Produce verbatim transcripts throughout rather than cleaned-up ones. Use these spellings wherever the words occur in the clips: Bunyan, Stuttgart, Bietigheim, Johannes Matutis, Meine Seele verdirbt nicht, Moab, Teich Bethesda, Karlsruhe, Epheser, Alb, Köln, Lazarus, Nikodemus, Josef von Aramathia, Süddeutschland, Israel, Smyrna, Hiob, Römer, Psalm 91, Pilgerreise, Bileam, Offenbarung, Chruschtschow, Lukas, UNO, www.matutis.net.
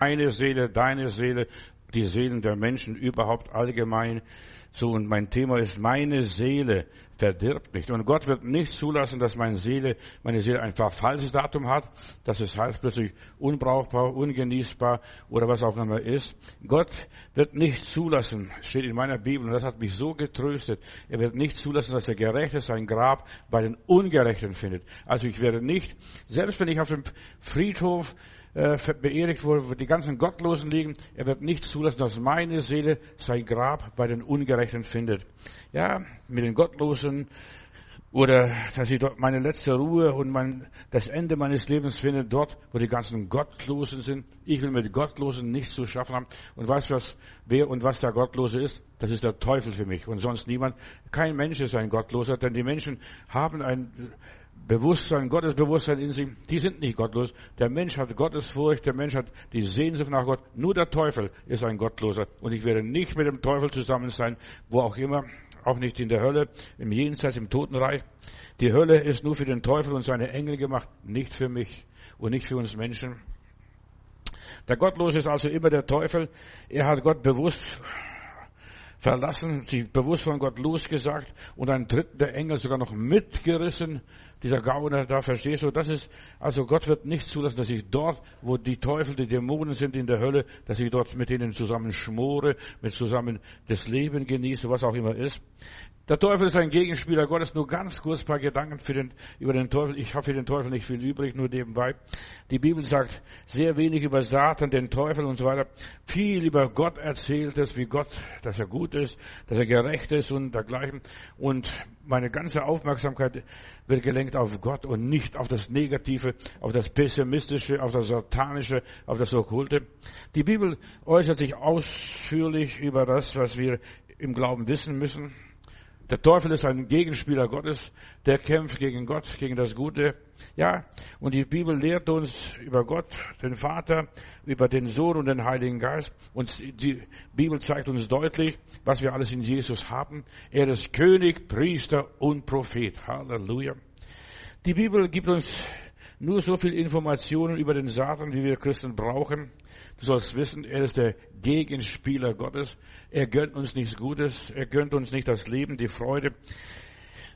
Eine Seele, deine Seele, die Seelen der Menschen überhaupt allgemein. So, und mein Thema ist, meine Seele verdirbt nicht. Und Gott wird nicht zulassen, dass meine Seele, meine Seele ein Verfallsdatum hat, dass es halt plötzlich unbrauchbar, ungenießbar oder was auch immer ist. Gott wird nicht zulassen, steht in meiner Bibel, und das hat mich so getröstet, er wird nicht zulassen, dass der Gerechte sein Grab bei den Ungerechten findet. Also ich werde nicht, selbst wenn ich auf dem Friedhof beerdigt wurde, wo die ganzen Gottlosen liegen, er wird nicht zulassen, dass meine Seele sein Grab bei den Ungerechten findet. Ja, mit den Gottlosen, oder dass ich dort meine letzte Ruhe und mein, das Ende meines Lebens finde, dort, wo die ganzen Gottlosen sind. Ich will mit Gottlosen nichts zu schaffen haben. Und weißt du, was, wer und was der Gottlose ist? Das ist der Teufel für mich und sonst niemand. Kein Mensch ist ein Gottloser, denn die Menschen haben ein Bewusstsein, Gottesbewusstsein in sich, die sind nicht gottlos. Der Mensch hat Gottesfurcht, der Mensch hat die Sehnsucht nach Gott. Nur der Teufel ist ein Gottloser. Und ich werde nicht mit dem Teufel zusammen sein, wo auch immer, auch nicht in der Hölle, im Jenseits, im Totenreich. Die Hölle ist nur für den Teufel und seine Engel gemacht, nicht für mich und nicht für uns Menschen. Der Gottlose ist also immer der Teufel. Er hat Gott bewusst verlassen, sich bewusst von Gott losgesagt und ein Drittel der Engel sogar noch mitgerissen. Dieser Gauner, da verstehst du, das ist, also Gott wird nicht zulassen, dass ich dort, wo die Teufel, die Dämonen sind in der Hölle, dass ich dort mit ihnen zusammen schmore, mit zusammen das Leben genieße, was auch immer ist. Der Teufel ist ein Gegenspieler Gottes. Nur ganz kurz ein paar Gedanken für den, über den Teufel. Ich habe für den Teufel nicht viel übrig, nur nebenbei. Die Bibel sagt sehr wenig über Satan, den Teufel und so weiter. Viel über Gott erzählt es, wie Gott, dass er gut ist, dass er gerecht ist und dergleichen. Und meine ganze Aufmerksamkeit wird gelenkt auf Gott und nicht auf das Negative, auf das Pessimistische, auf das Satanische, auf das Okkulte. Die Bibel äußert sich ausführlich über das, was wir im Glauben wissen müssen. Der Teufel ist ein Gegenspieler Gottes, der kämpft gegen Gott, gegen das Gute. Ja, und die Bibel lehrt uns über Gott, den Vater, über den Sohn und den Heiligen Geist. Und die Bibel zeigt uns deutlich, was wir alles in Jesus haben. Er ist König, Priester und Prophet. Halleluja. Die Bibel gibt uns nur so viel Informationen über den Satan, wie wir Christen brauchen. Du sollst wissen, er ist der Gegenspieler Gottes. Er gönnt uns nichts Gutes. Er gönnt uns nicht das Leben, die Freude.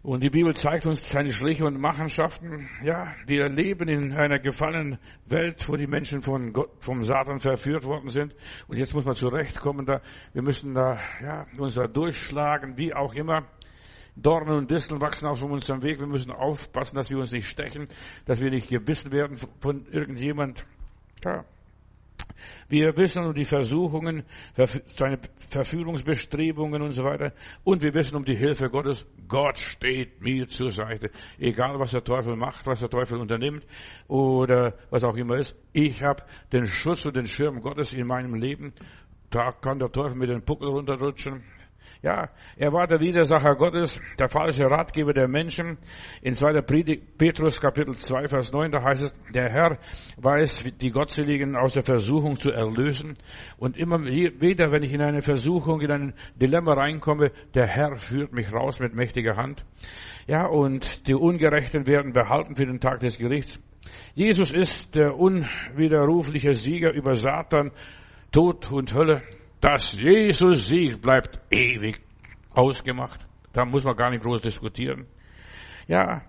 Und die Bibel zeigt uns seine Schliche und Machenschaften. Ja, wir leben in einer gefallenen Welt, wo die Menschen von Gott, vom Satan verführt worden sind. Und jetzt muss man zurechtkommen da. Wir müssen da, ja, uns da durchschlagen, wie auch immer. Dornen und Disteln wachsen auf unserem Weg. Wir müssen aufpassen, dass wir uns nicht stechen, dass wir nicht gebissen werden von irgendjemand. Ja. Wir wissen um die Versuchungen, seine Verführungsbestrebungen und so weiter. Und wir wissen um die Hilfe Gottes. Gott steht mir zur Seite. Egal, was der Teufel macht, was der Teufel unternimmt oder was auch immer ist. Ich habe den Schutz und den Schirm Gottes in meinem Leben. Da kann der Teufel mit dem Puckel runterrutschen. Ja, er war der Widersacher Gottes, der falsche Ratgeber der Menschen. In zweiten Petrus, Kapitel zwei, Vers neun, da heißt es, der Herr weiß, die Gottseligen aus der Versuchung zu erlösen. Und immer wieder, wenn ich in eine Versuchung, in ein Dilemma reinkomme, der Herr führt mich raus mit mächtiger Hand. Ja, und die Ungerechten werden behalten für den Tag des Gerichts. Jesus ist der unwiderrufliche Sieger über Satan, Tod und Hölle. Dass Jesus Sieg bleibt ewig ausgemacht. Da muss man gar nicht groß diskutieren. Ja,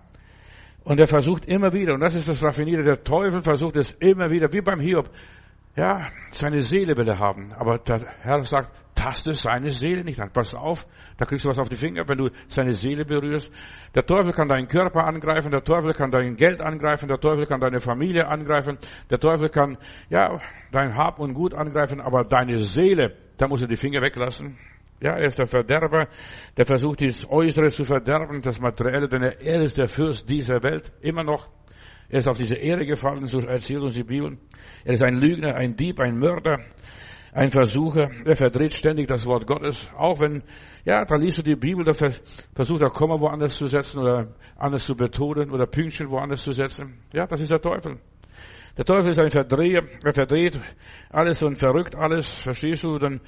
und er versucht immer wieder, und das ist das Raffinierte, der Teufel versucht es immer wieder, wie beim Hiob. Ja, seine Seele will er haben, aber der Herr sagt, taste seine Seele nicht an. Pass auf, da kriegst du was auf die Finger, wenn du seine Seele berührst. Der Teufel kann deinen Körper angreifen, der Teufel kann dein Geld angreifen, der Teufel kann deine Familie angreifen, der Teufel kann, ja, dein Hab und Gut angreifen, aber deine Seele, da musst du die Finger weglassen. Ja, er ist der Verderber, der versucht, das Äußere zu verderben, das Materielle, denn er ist der Fürst dieser Welt, immer noch. Er ist auf diese Erde gefallen, so erzählt uns die Bibel. Er ist ein Lügner, ein Dieb, ein Mörder, ein Versucher. Er verdreht ständig das Wort Gottes. Auch wenn, ja, da liest du die Bibel, da versucht er, Komma woanders zu setzen oder anders zu betonen oder Pünktchen woanders zu setzen. Ja, das ist der Teufel. Der Teufel ist ein Verdreher. Er verdreht alles und verrückt alles. Verstehst du? Dann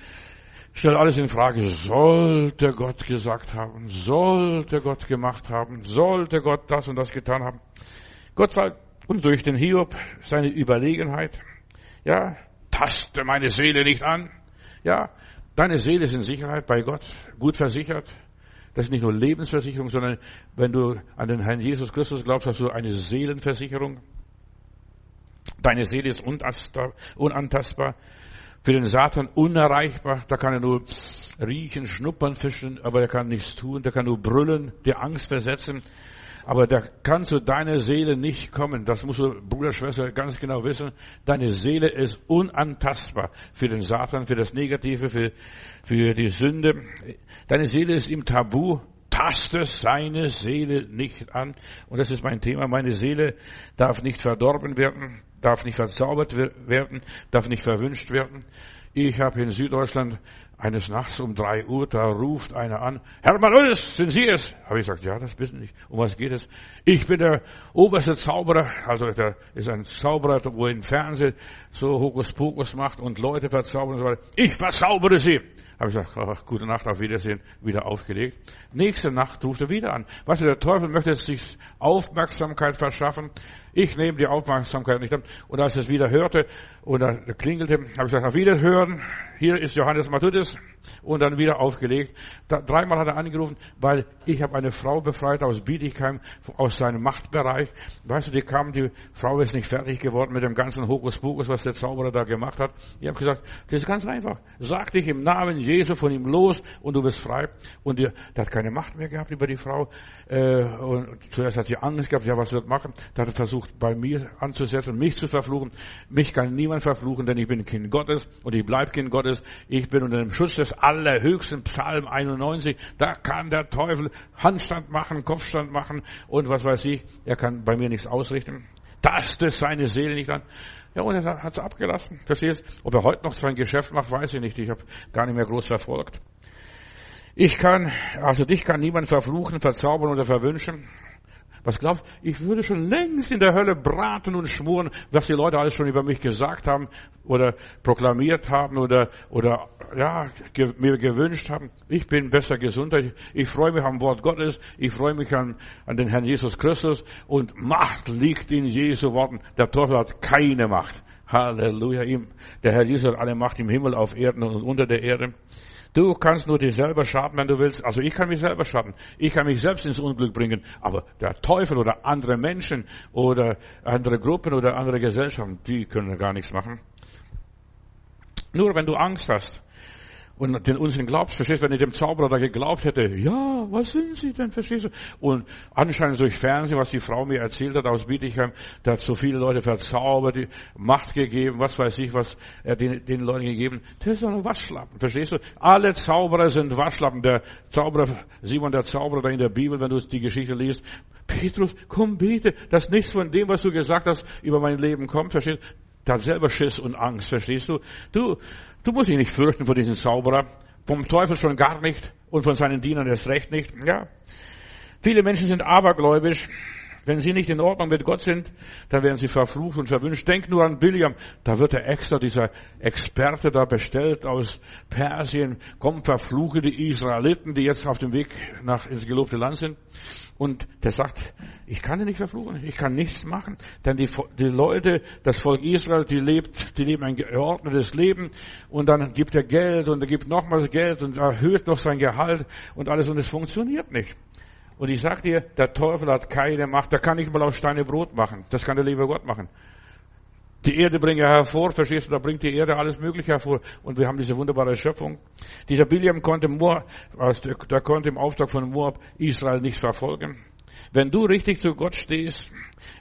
stellt alles in Frage. Sollte Gott gesagt haben? Sollte Gott gemacht haben? Sollte Gott das und das getan haben? Gott sagt uns durch den Hiob seine Überlegenheit. Ja, taste meine Seele nicht an. Ja, deine Seele ist in Sicherheit bei Gott, gut versichert. Das ist nicht nur Lebensversicherung, sondern wenn du an den Herrn Jesus Christus glaubst, hast du eine Seelenversicherung. Deine Seele ist unantastbar, für den Satan unerreichbar. Da kann er nur riechen, schnuppern, fischen, aber er kann nichts tun. Der kann nur brüllen, dir Angst versetzen. Aber da kann zu deiner Seele nicht kommen. Das musst du, Bruder, Schwester, ganz genau wissen. Deine Seele ist unantastbar für den Satan, für das Negative, für, für die Sünde. Deine Seele ist im Tabu. Taste seine Seele nicht an. Und das ist mein Thema. Meine Seele darf nicht verdorben werden, darf nicht verzaubert werden, darf nicht verwünscht werden. Ich habe in Süddeutschland eines Nachts um drei Uhr, da ruft einer an, Herr Matutis, sind Sie es? Habe ich gesagt, ja, das wissen Sie. Um was geht es? Ich bin der oberste Zauberer, also der ist ein Zauberer, wo er im Fernsehen so Hokuspokus macht und Leute verzaubern und so weiter. Ich verzaubere Sie. Habe ich gesagt, ach, gute Nacht, auf Wiedersehen, wieder aufgelegt. Nächste Nacht ruft er wieder an. Weißt du, der Teufel möchte sich Aufmerksamkeit verschaffen. Ich nehme die Aufmerksamkeit nicht an. Und als ich es wieder hörte, und da klingelte, habe ich gesagt, auf Wiederhören, hier ist Johannes Matutis. Und dann wieder aufgelegt. Da, dreimal hat er angerufen, weil ich habe eine Frau befreit aus Bietigheim, aus seinem Machtbereich. Weißt du, die kam, die Frau ist nicht fertig geworden mit dem ganzen Hokuspokus, was der Zauberer da gemacht hat. Ich habe gesagt, das ist ganz einfach. Sag dich im Namen Jesu von ihm los und du bist frei. Und der hat keine Macht mehr gehabt über die Frau. Äh, und zuerst hat sie Angst gehabt, ja, was wird machen? Da hat er versucht, bei mir anzusetzen, mich zu verfluchen. Mich kann niemand verfluchen, denn ich bin Kind Gottes und ich bleib Kind Gottes. Ich bin unter dem Schutz des Allerhöchsten, Psalm einundneunzig. Da kann der Teufel Handstand machen, Kopfstand machen und was weiß ich. Er kann bei mir nichts ausrichten. Tastet seine Seele nicht an. Ja, und er hat es abgelassen. Verstehst du? Ob er heute noch sein Geschäft macht, weiß ich nicht. Ich habe gar nicht mehr groß verfolgt. Ich kann, also dich kann niemand verfluchen, verzaubern oder verwünschen. Was glaubst du? Ich würde schon längst in der Hölle braten und schmoren, was die Leute alles schon über mich gesagt haben oder proklamiert haben oder, oder ja, ge- mir gewünscht haben. Ich bin besser gesunder. Ich, ich freue mich am Wort Gottes. Ich freue mich an, an den Herrn Jesus Christus. Und Macht liegt in Jesu Worten. Der Teufel hat keine Macht. Halleluja. Ihm, der Herr Jesus hat alle Macht im Himmel, auf Erden und unter der Erde. Du kannst nur dich selber schaden, wenn du willst. Also ich kann mich selber schaden. Ich kann mich selbst ins Unglück bringen. Aber der Teufel oder andere Menschen oder andere Gruppen oder andere Gesellschaften, die können gar nichts machen. Nur wenn du Angst hast und den Unsinn glaubst, verstehst du, wenn ich dem Zauberer da geglaubt hätte, ja, was sind sie denn, verstehst du? Und anscheinend durch Fernsehen, was die Frau mir erzählt hat aus Bietigheim, da hat so viele Leute verzaubert, die Macht gegeben, was weiß ich, was er den, den Leuten gegeben. Das ist doch nur Waschlappen, verstehst du? Alle Zauberer sind Waschlappen. Der Zauberer, Simon der Zauberer, da in der Bibel, wenn du die Geschichte liest, Petrus, komm, bete, dass nichts von dem, was du gesagt hast, über mein Leben kommt, verstehst du? Der hat selber Schiss und Angst, verstehst du? Du, du musst dich nicht fürchten vor diesem Zauberer. Vom Teufel schon gar nicht und von seinen Dienern erst recht nicht. Ja. Viele Menschen sind abergläubisch. Wenn sie nicht in Ordnung mit Gott sind, dann werden sie verflucht und verwünscht. Denk nur an Bileam. Da wird er extra, dieser Experte da bestellt aus Persien. Komm, verfluche die Israeliten, die jetzt auf dem Weg nach ins gelobte Land sind. Und der sagt, ich kann die nicht verfluchen, ich kann nichts machen. Denn die, die Leute, das Volk Israel, die lebt, die leben ein geordnetes Leben. Und dann gibt er Geld und er gibt nochmals Geld und erhöht noch sein Gehalt und alles. Und es funktioniert nicht. Und ich sag dir, der Teufel hat keine Macht. Der kann nicht mal aus Steine Brot machen. Das kann der liebe Gott machen. Die Erde bringt er hervor, verstehst du? Da bringt die Erde alles Mögliche hervor. Und wir haben diese wunderbare Schöpfung. Dieser Bileam konnte, Moab, also der konnte im Auftrag von Moab Israel nicht verfolgen. Wenn du richtig zu Gott stehst,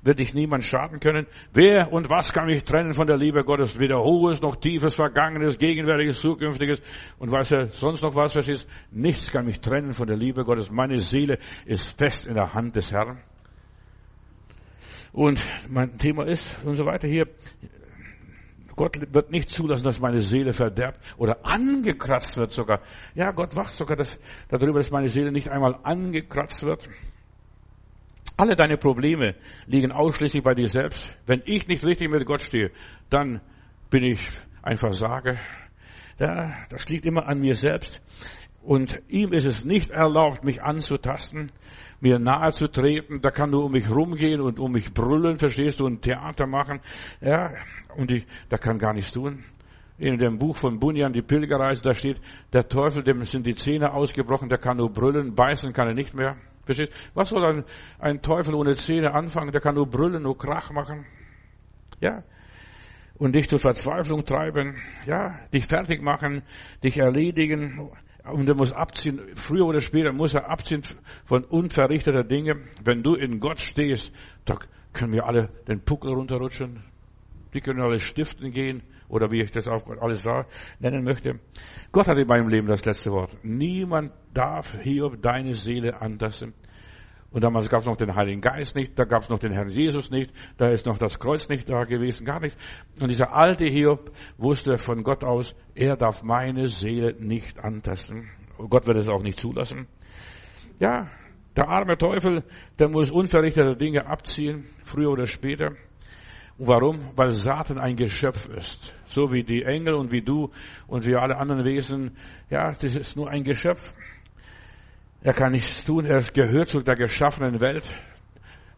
wird dich niemand schaden können. Wer und was kann mich trennen von der Liebe Gottes? Weder Hohes noch Tiefes, Vergangenes, Gegenwärtiges, Zukünftiges und weiß er sonst noch was, verstehst? Nichts kann mich trennen von der Liebe Gottes. Meine Seele ist fest in der Hand des Herrn. Und mein Thema ist, und so weiter hier, Gott wird nicht zulassen, dass meine Seele verderbt oder angekratzt wird sogar. Ja, Gott wacht sogar dass, darüber, dass meine Seele nicht einmal angekratzt wird. Alle deine Probleme liegen ausschließlich bei dir selbst. Wenn ich nicht richtig mit Gott stehe, dann bin ich ein Versager. Ja, das liegt immer an mir selbst. Und ihm ist es nicht erlaubt, mich anzutasten, mir nahe zu treten. Da kann nur um mich rumgehen und um mich brüllen, verstehst du, und Theater machen. Ja, und ich, da kann gar nichts tun. in dem Buch von Bunyan, die Pilgerreise, da steht, der Teufel, dem sind die Zähne ausgebrochen, der kann nur brüllen, beißen kann er nicht mehr. Versteht? Was soll ein, ein Teufel ohne Zähne anfangen? Der kann nur brüllen, nur Krach machen. Ja. Und dich zur Verzweiflung treiben. Ja. Dich fertig machen, dich erledigen. Und er muss abziehen, früher oder später muss er abziehen von unverrichteter Dinge. Wenn du in Gott stehst, da können wir alle den Puckel runterrutschen. Die können alle stiften gehen. Oder wie ich das auch alles da nennen möchte. Gott hat in meinem Leben das letzte Wort. Niemand darf Hiob deine Seele antasten. Und damals gab es noch den Heiligen Geist nicht, da gab es noch den Herrn Jesus nicht, da ist noch das Kreuz nicht da gewesen, gar nichts. Und dieser alte Hiob wusste von Gott aus, er darf meine Seele nicht antasten. Und Gott wird es auch nicht zulassen. Ja, der arme Teufel, der muss unverrichtete Dinge abziehen, früher oder später. Und warum? Weil Satan ein Geschöpf ist. So wie die Engel und wie du und wie alle anderen Wesen. Ja, das ist nur ein Geschöpf. Er kann nichts tun, er gehört zu der geschaffenen Welt.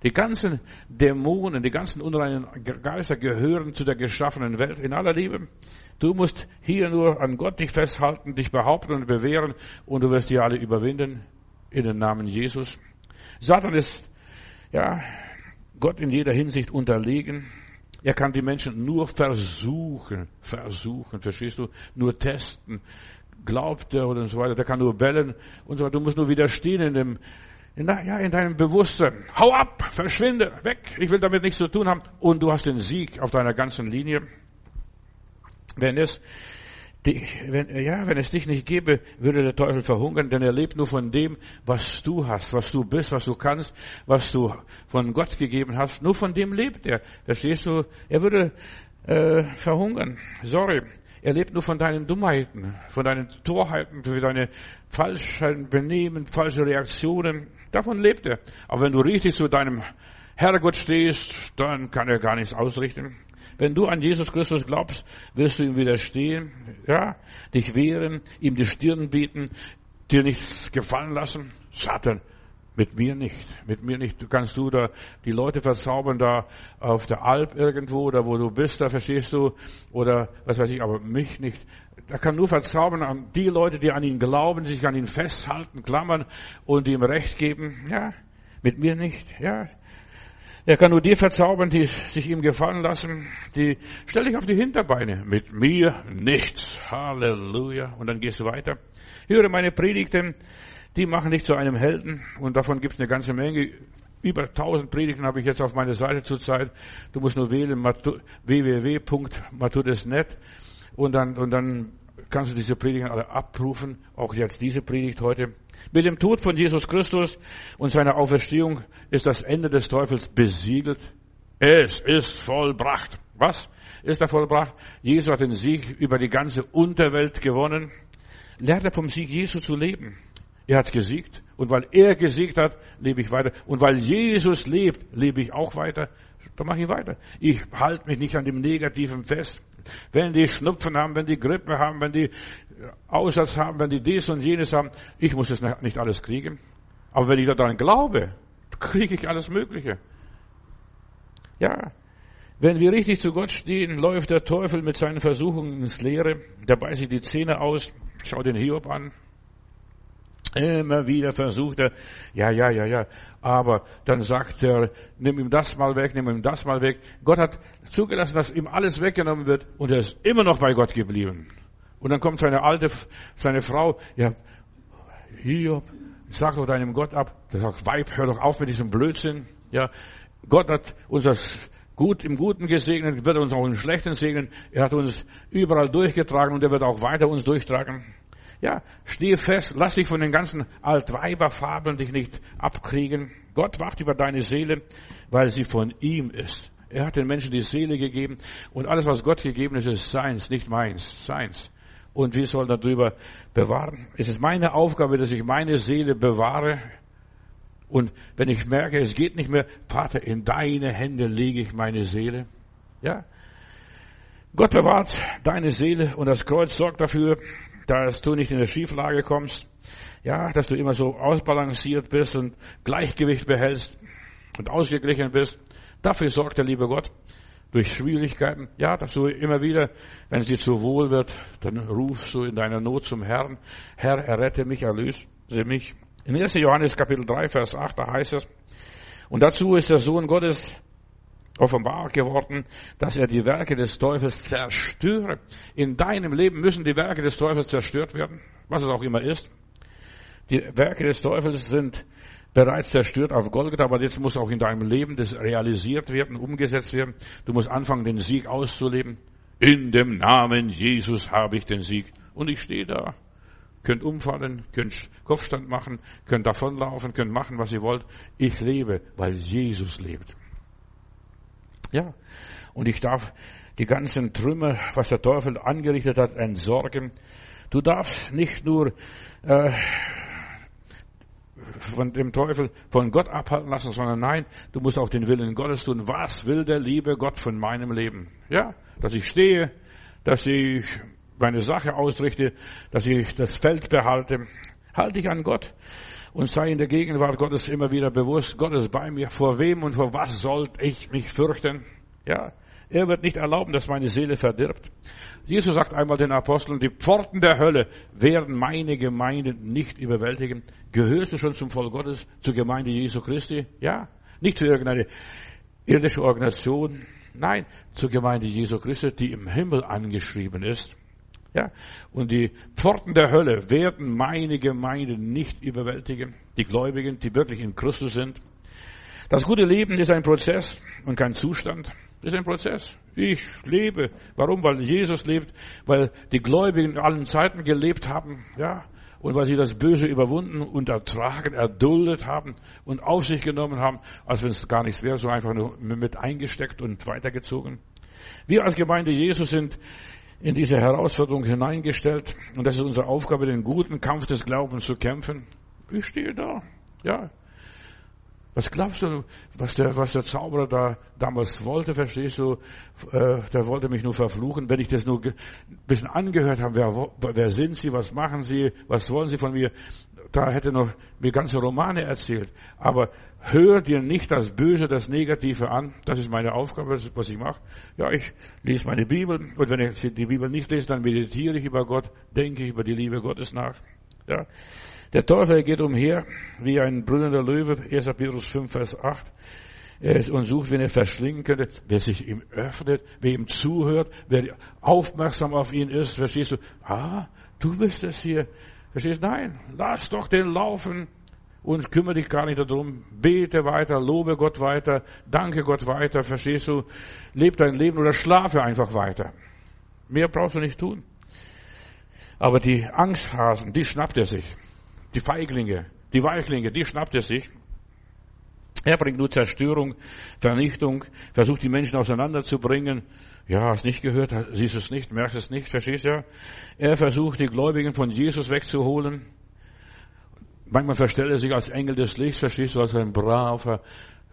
Die ganzen Dämonen, die ganzen unreinen Geister gehören zu der geschaffenen Welt in aller Liebe. Du musst hier nur an Gott dich festhalten, dich behaupten und bewähren und du wirst die alle überwinden in den Namen Jesus. Satan ist, ja, Gott in jeder Hinsicht unterlegen. Er kann die Menschen nur versuchen, versuchen, verstehst du, nur testen. Glaubt er oder und so weiter, der kann nur bellen und so weiter. Du musst nur widerstehen in dem, in, ja, in deinem Bewusstsein. Hau ab, verschwinde, weg, ich will damit nichts zu tun haben. Und du hast den Sieg auf deiner ganzen Linie. Wenn es, die, wenn, ja, wenn es dich nicht gäbe, würde der Teufel verhungern, denn er lebt nur von dem, was du hast, was du bist, was du kannst, was du von Gott gegeben hast. Nur von dem lebt er. Verstehst du? Er würde äh, verhungern. Sorry. Er lebt nur von deinen Dummheiten, von deinen Torheiten, von deinen falschen Benehmen, falsche Reaktionen. Davon lebt er. Aber wenn du richtig zu deinem Herrgott stehst, dann kann er gar nichts ausrichten. Wenn du an Jesus Christus glaubst, wirst du ihm widerstehen, ja, dich wehren, ihm die Stirn bieten, dir nichts gefallen lassen. Satan, mit mir nicht, mit mir nicht. Du kannst du da die Leute verzaubern da auf der Alb irgendwo oder wo du bist, da verstehst du, oder was weiß ich, aber mich nicht. Da kann nur verzaubern an die Leute, die an ihn glauben, sich an ihn festhalten, klammern und ihm Recht geben. Ja, mit mir nicht, ja. Er kann nur die verzaubern, die sich ihm gefallen lassen, die, stell dich auf die Hinterbeine. Mit mir nichts. Halleluja. Und dann gehst du weiter. Höre meine Predigten. Die machen dich zu einem Helden und davon gibt es eine ganze Menge. Über tausend Predigten habe ich jetzt auf meiner Seite zurzeit. Du musst nur wählen w w w punkt matutis punkt net und dann, und dann kannst du diese Predigten alle abrufen, auch jetzt diese Predigt heute. Mit dem Tod von Jesus Christus und seiner Auferstehung ist das Ende des Teufels besiegelt. Es ist vollbracht. Was ist da vollbracht? Jesus hat den Sieg über die ganze Unterwelt gewonnen. Lerne vom Sieg Jesu zu leben. Er hat gesiegt. Und weil er gesiegt hat, lebe ich weiter. Und weil Jesus lebt, lebe ich auch weiter. Dann mache ich weiter. Ich halte mich nicht an dem Negativen fest. Wenn die Schnupfen haben, wenn die Grippe haben, wenn die Aussatz haben, wenn die dies und jenes haben, ich muss es nicht alles kriegen. Aber wenn ich daran glaube, kriege ich alles Mögliche. Ja. Wenn wir richtig zu Gott stehen, läuft der Teufel mit seinen Versuchungen ins Leere. Der beißt sich die Zähne aus. Schau den Hiob an. Immer wieder versucht er, ja, ja, ja, ja, aber dann sagt er, nimm ihm das mal weg, nimm ihm das mal weg. Gott hat zugelassen, dass ihm alles weggenommen wird und er ist immer noch bei Gott geblieben. Und dann kommt seine alte, seine Frau, ja, Hiob, sag doch deinem Gott ab, der sagt, Weib, hör doch auf mit diesem Blödsinn, ja, Gott hat uns das Gut, im Guten gesegnet, wird uns auch im Schlechten segnen, er hat uns überall durchgetragen und er wird auch weiter uns durchtragen. Ja, stehe fest, lass dich von den ganzen Altweiberfabeln dich nicht abkriegen. Gott wacht über deine Seele, weil sie von ihm ist. Er hat den Menschen die Seele gegeben und alles, was Gott gegeben ist, ist seins, nicht meins, seins. Und wir sollen darüber bewahren. Es ist meine Aufgabe, dass ich meine Seele bewahre. Und wenn ich merke, es geht nicht mehr, Vater, in deine Hände lege ich meine Seele. Ja, Gott bewahrt deine Seele und das Kreuz sorgt dafür, dass du nicht in eine Schieflage kommst, ja, dass du immer so ausbalanciert bist und Gleichgewicht behältst und ausgeglichen bist. Dafür sorgt der liebe Gott. durch Schwierigkeiten. Ja, dass du immer wieder, wenn es dir zu wohl wird, dann rufst du in deiner Not zum Herrn. Herr, errette mich, erlöse mich. In ersten. Johannes Kapitel drei, Vers acht, da heißt es, und dazu ist der Sohn Gottes offenbar geworden, dass er die Werke des Teufels zerstöre. In deinem Leben müssen die Werke des Teufels zerstört werden, was es auch immer ist. Die Werke des Teufels sind bereits zerstört auf Golgatha, aber jetzt muss auch in deinem Leben das realisiert werden, umgesetzt werden. Du musst anfangen, den Sieg auszuleben. In dem Namen Jesus habe ich den Sieg. Und ich stehe da. Könnt umfallen, könnt Kopfstand machen, könnt davonlaufen, könnt machen, was ihr wollt. Ich lebe, weil Jesus lebt. Ja, und ich darf die ganzen Trümmer, was der Teufel angerichtet hat, entsorgen. Du darfst nicht nur äh, von dem Teufel von Gott abhalten lassen, sondern nein, du musst auch den Willen Gottes tun. Was will der liebe Gott von meinem Leben? Ja, dass ich stehe, dass ich meine Sache ausrichte, dass ich das Feld behalte. Halte dich an Gott und sei in der Gegenwart Gottes immer wieder bewusst. Gott ist bei mir. Vor wem und vor was sollte ich mich fürchten? Ja, er wird nicht erlauben, dass meine Seele verdirbt. Jesus sagt einmal den Aposteln, die Pforten der Hölle werden meine Gemeinde nicht überwältigen. Gehörst du schon zum Volk Gottes, zur Gemeinde Jesu Christi? Ja, nicht zu irgendeiner irdischen Organisation. Nein, zur Gemeinde Jesu Christi, die im Himmel angeschrieben ist. Ja, und die Pforten der Hölle werden meine Gemeinde nicht überwältigen, die Gläubigen, die wirklich in Christus sind. Das gute Leben ist ein Prozess und kein Zustand. Das ist ein Prozess. Ich lebe. Warum? Weil Jesus lebt, weil die Gläubigen in allen Zeiten gelebt haben, ja, und weil sie das Böse überwunden und ertragen, erduldet haben und auf sich genommen haben, als wenn es gar nichts wäre, so einfach nur mit eingesteckt und weitergezogen. Wir als Gemeinde Jesus sind in diese Herausforderung hineingestellt. Und das ist unsere Aufgabe, den guten Kampf des Glaubens zu kämpfen. Ich stehe da. Ja. Was glaubst du, was der, was der Zauberer da damals wollte, verstehst du? Äh, der wollte mich nur verfluchen. Wenn ich das nur ein bisschen angehört habe, wer, wer sind sie, was machen sie, was wollen sie von mir? Da hätte noch mir ganze Romane erzählt. Aber hör dir nicht das Böse, das Negative an. Das ist meine Aufgabe, das ist, was ich mache. Ja, ich lese meine Bibel. Und wenn ich die Bibel nicht lese, dann meditiere ich über Gott, denke ich über die Liebe Gottes nach. Ja. Der Teufel geht umher wie ein brüllender Löwe, ersten. Petrus fünf, Vers acht. Er ist und sucht, wen er verschlingen könnte. Wer sich ihm öffnet, wer ihm zuhört, wer aufmerksam auf ihn ist. Verstehst du? Ah, du bist es hier. Verstehst du? Nein, lass doch den laufen und kümmere dich gar nicht darum. Bete weiter, lobe Gott weiter, danke Gott weiter, verstehst du? Lebe dein Leben oder schlafe einfach weiter. Mehr brauchst du nicht tun. Aber die Angsthasen, die schnappt er sich. Die Feiglinge, die Weichlinge, die schnappt er sich. Er bringt nur Zerstörung, Vernichtung, versucht die Menschen auseinanderzubringen. Ja, hast nicht gehört, siehst es nicht, merkst es nicht, verstehst ja? Er versucht, die Gläubigen von Jesus wegzuholen. Manchmal verstellt er sich als Engel des Lichts, verstehst du, als ein braver,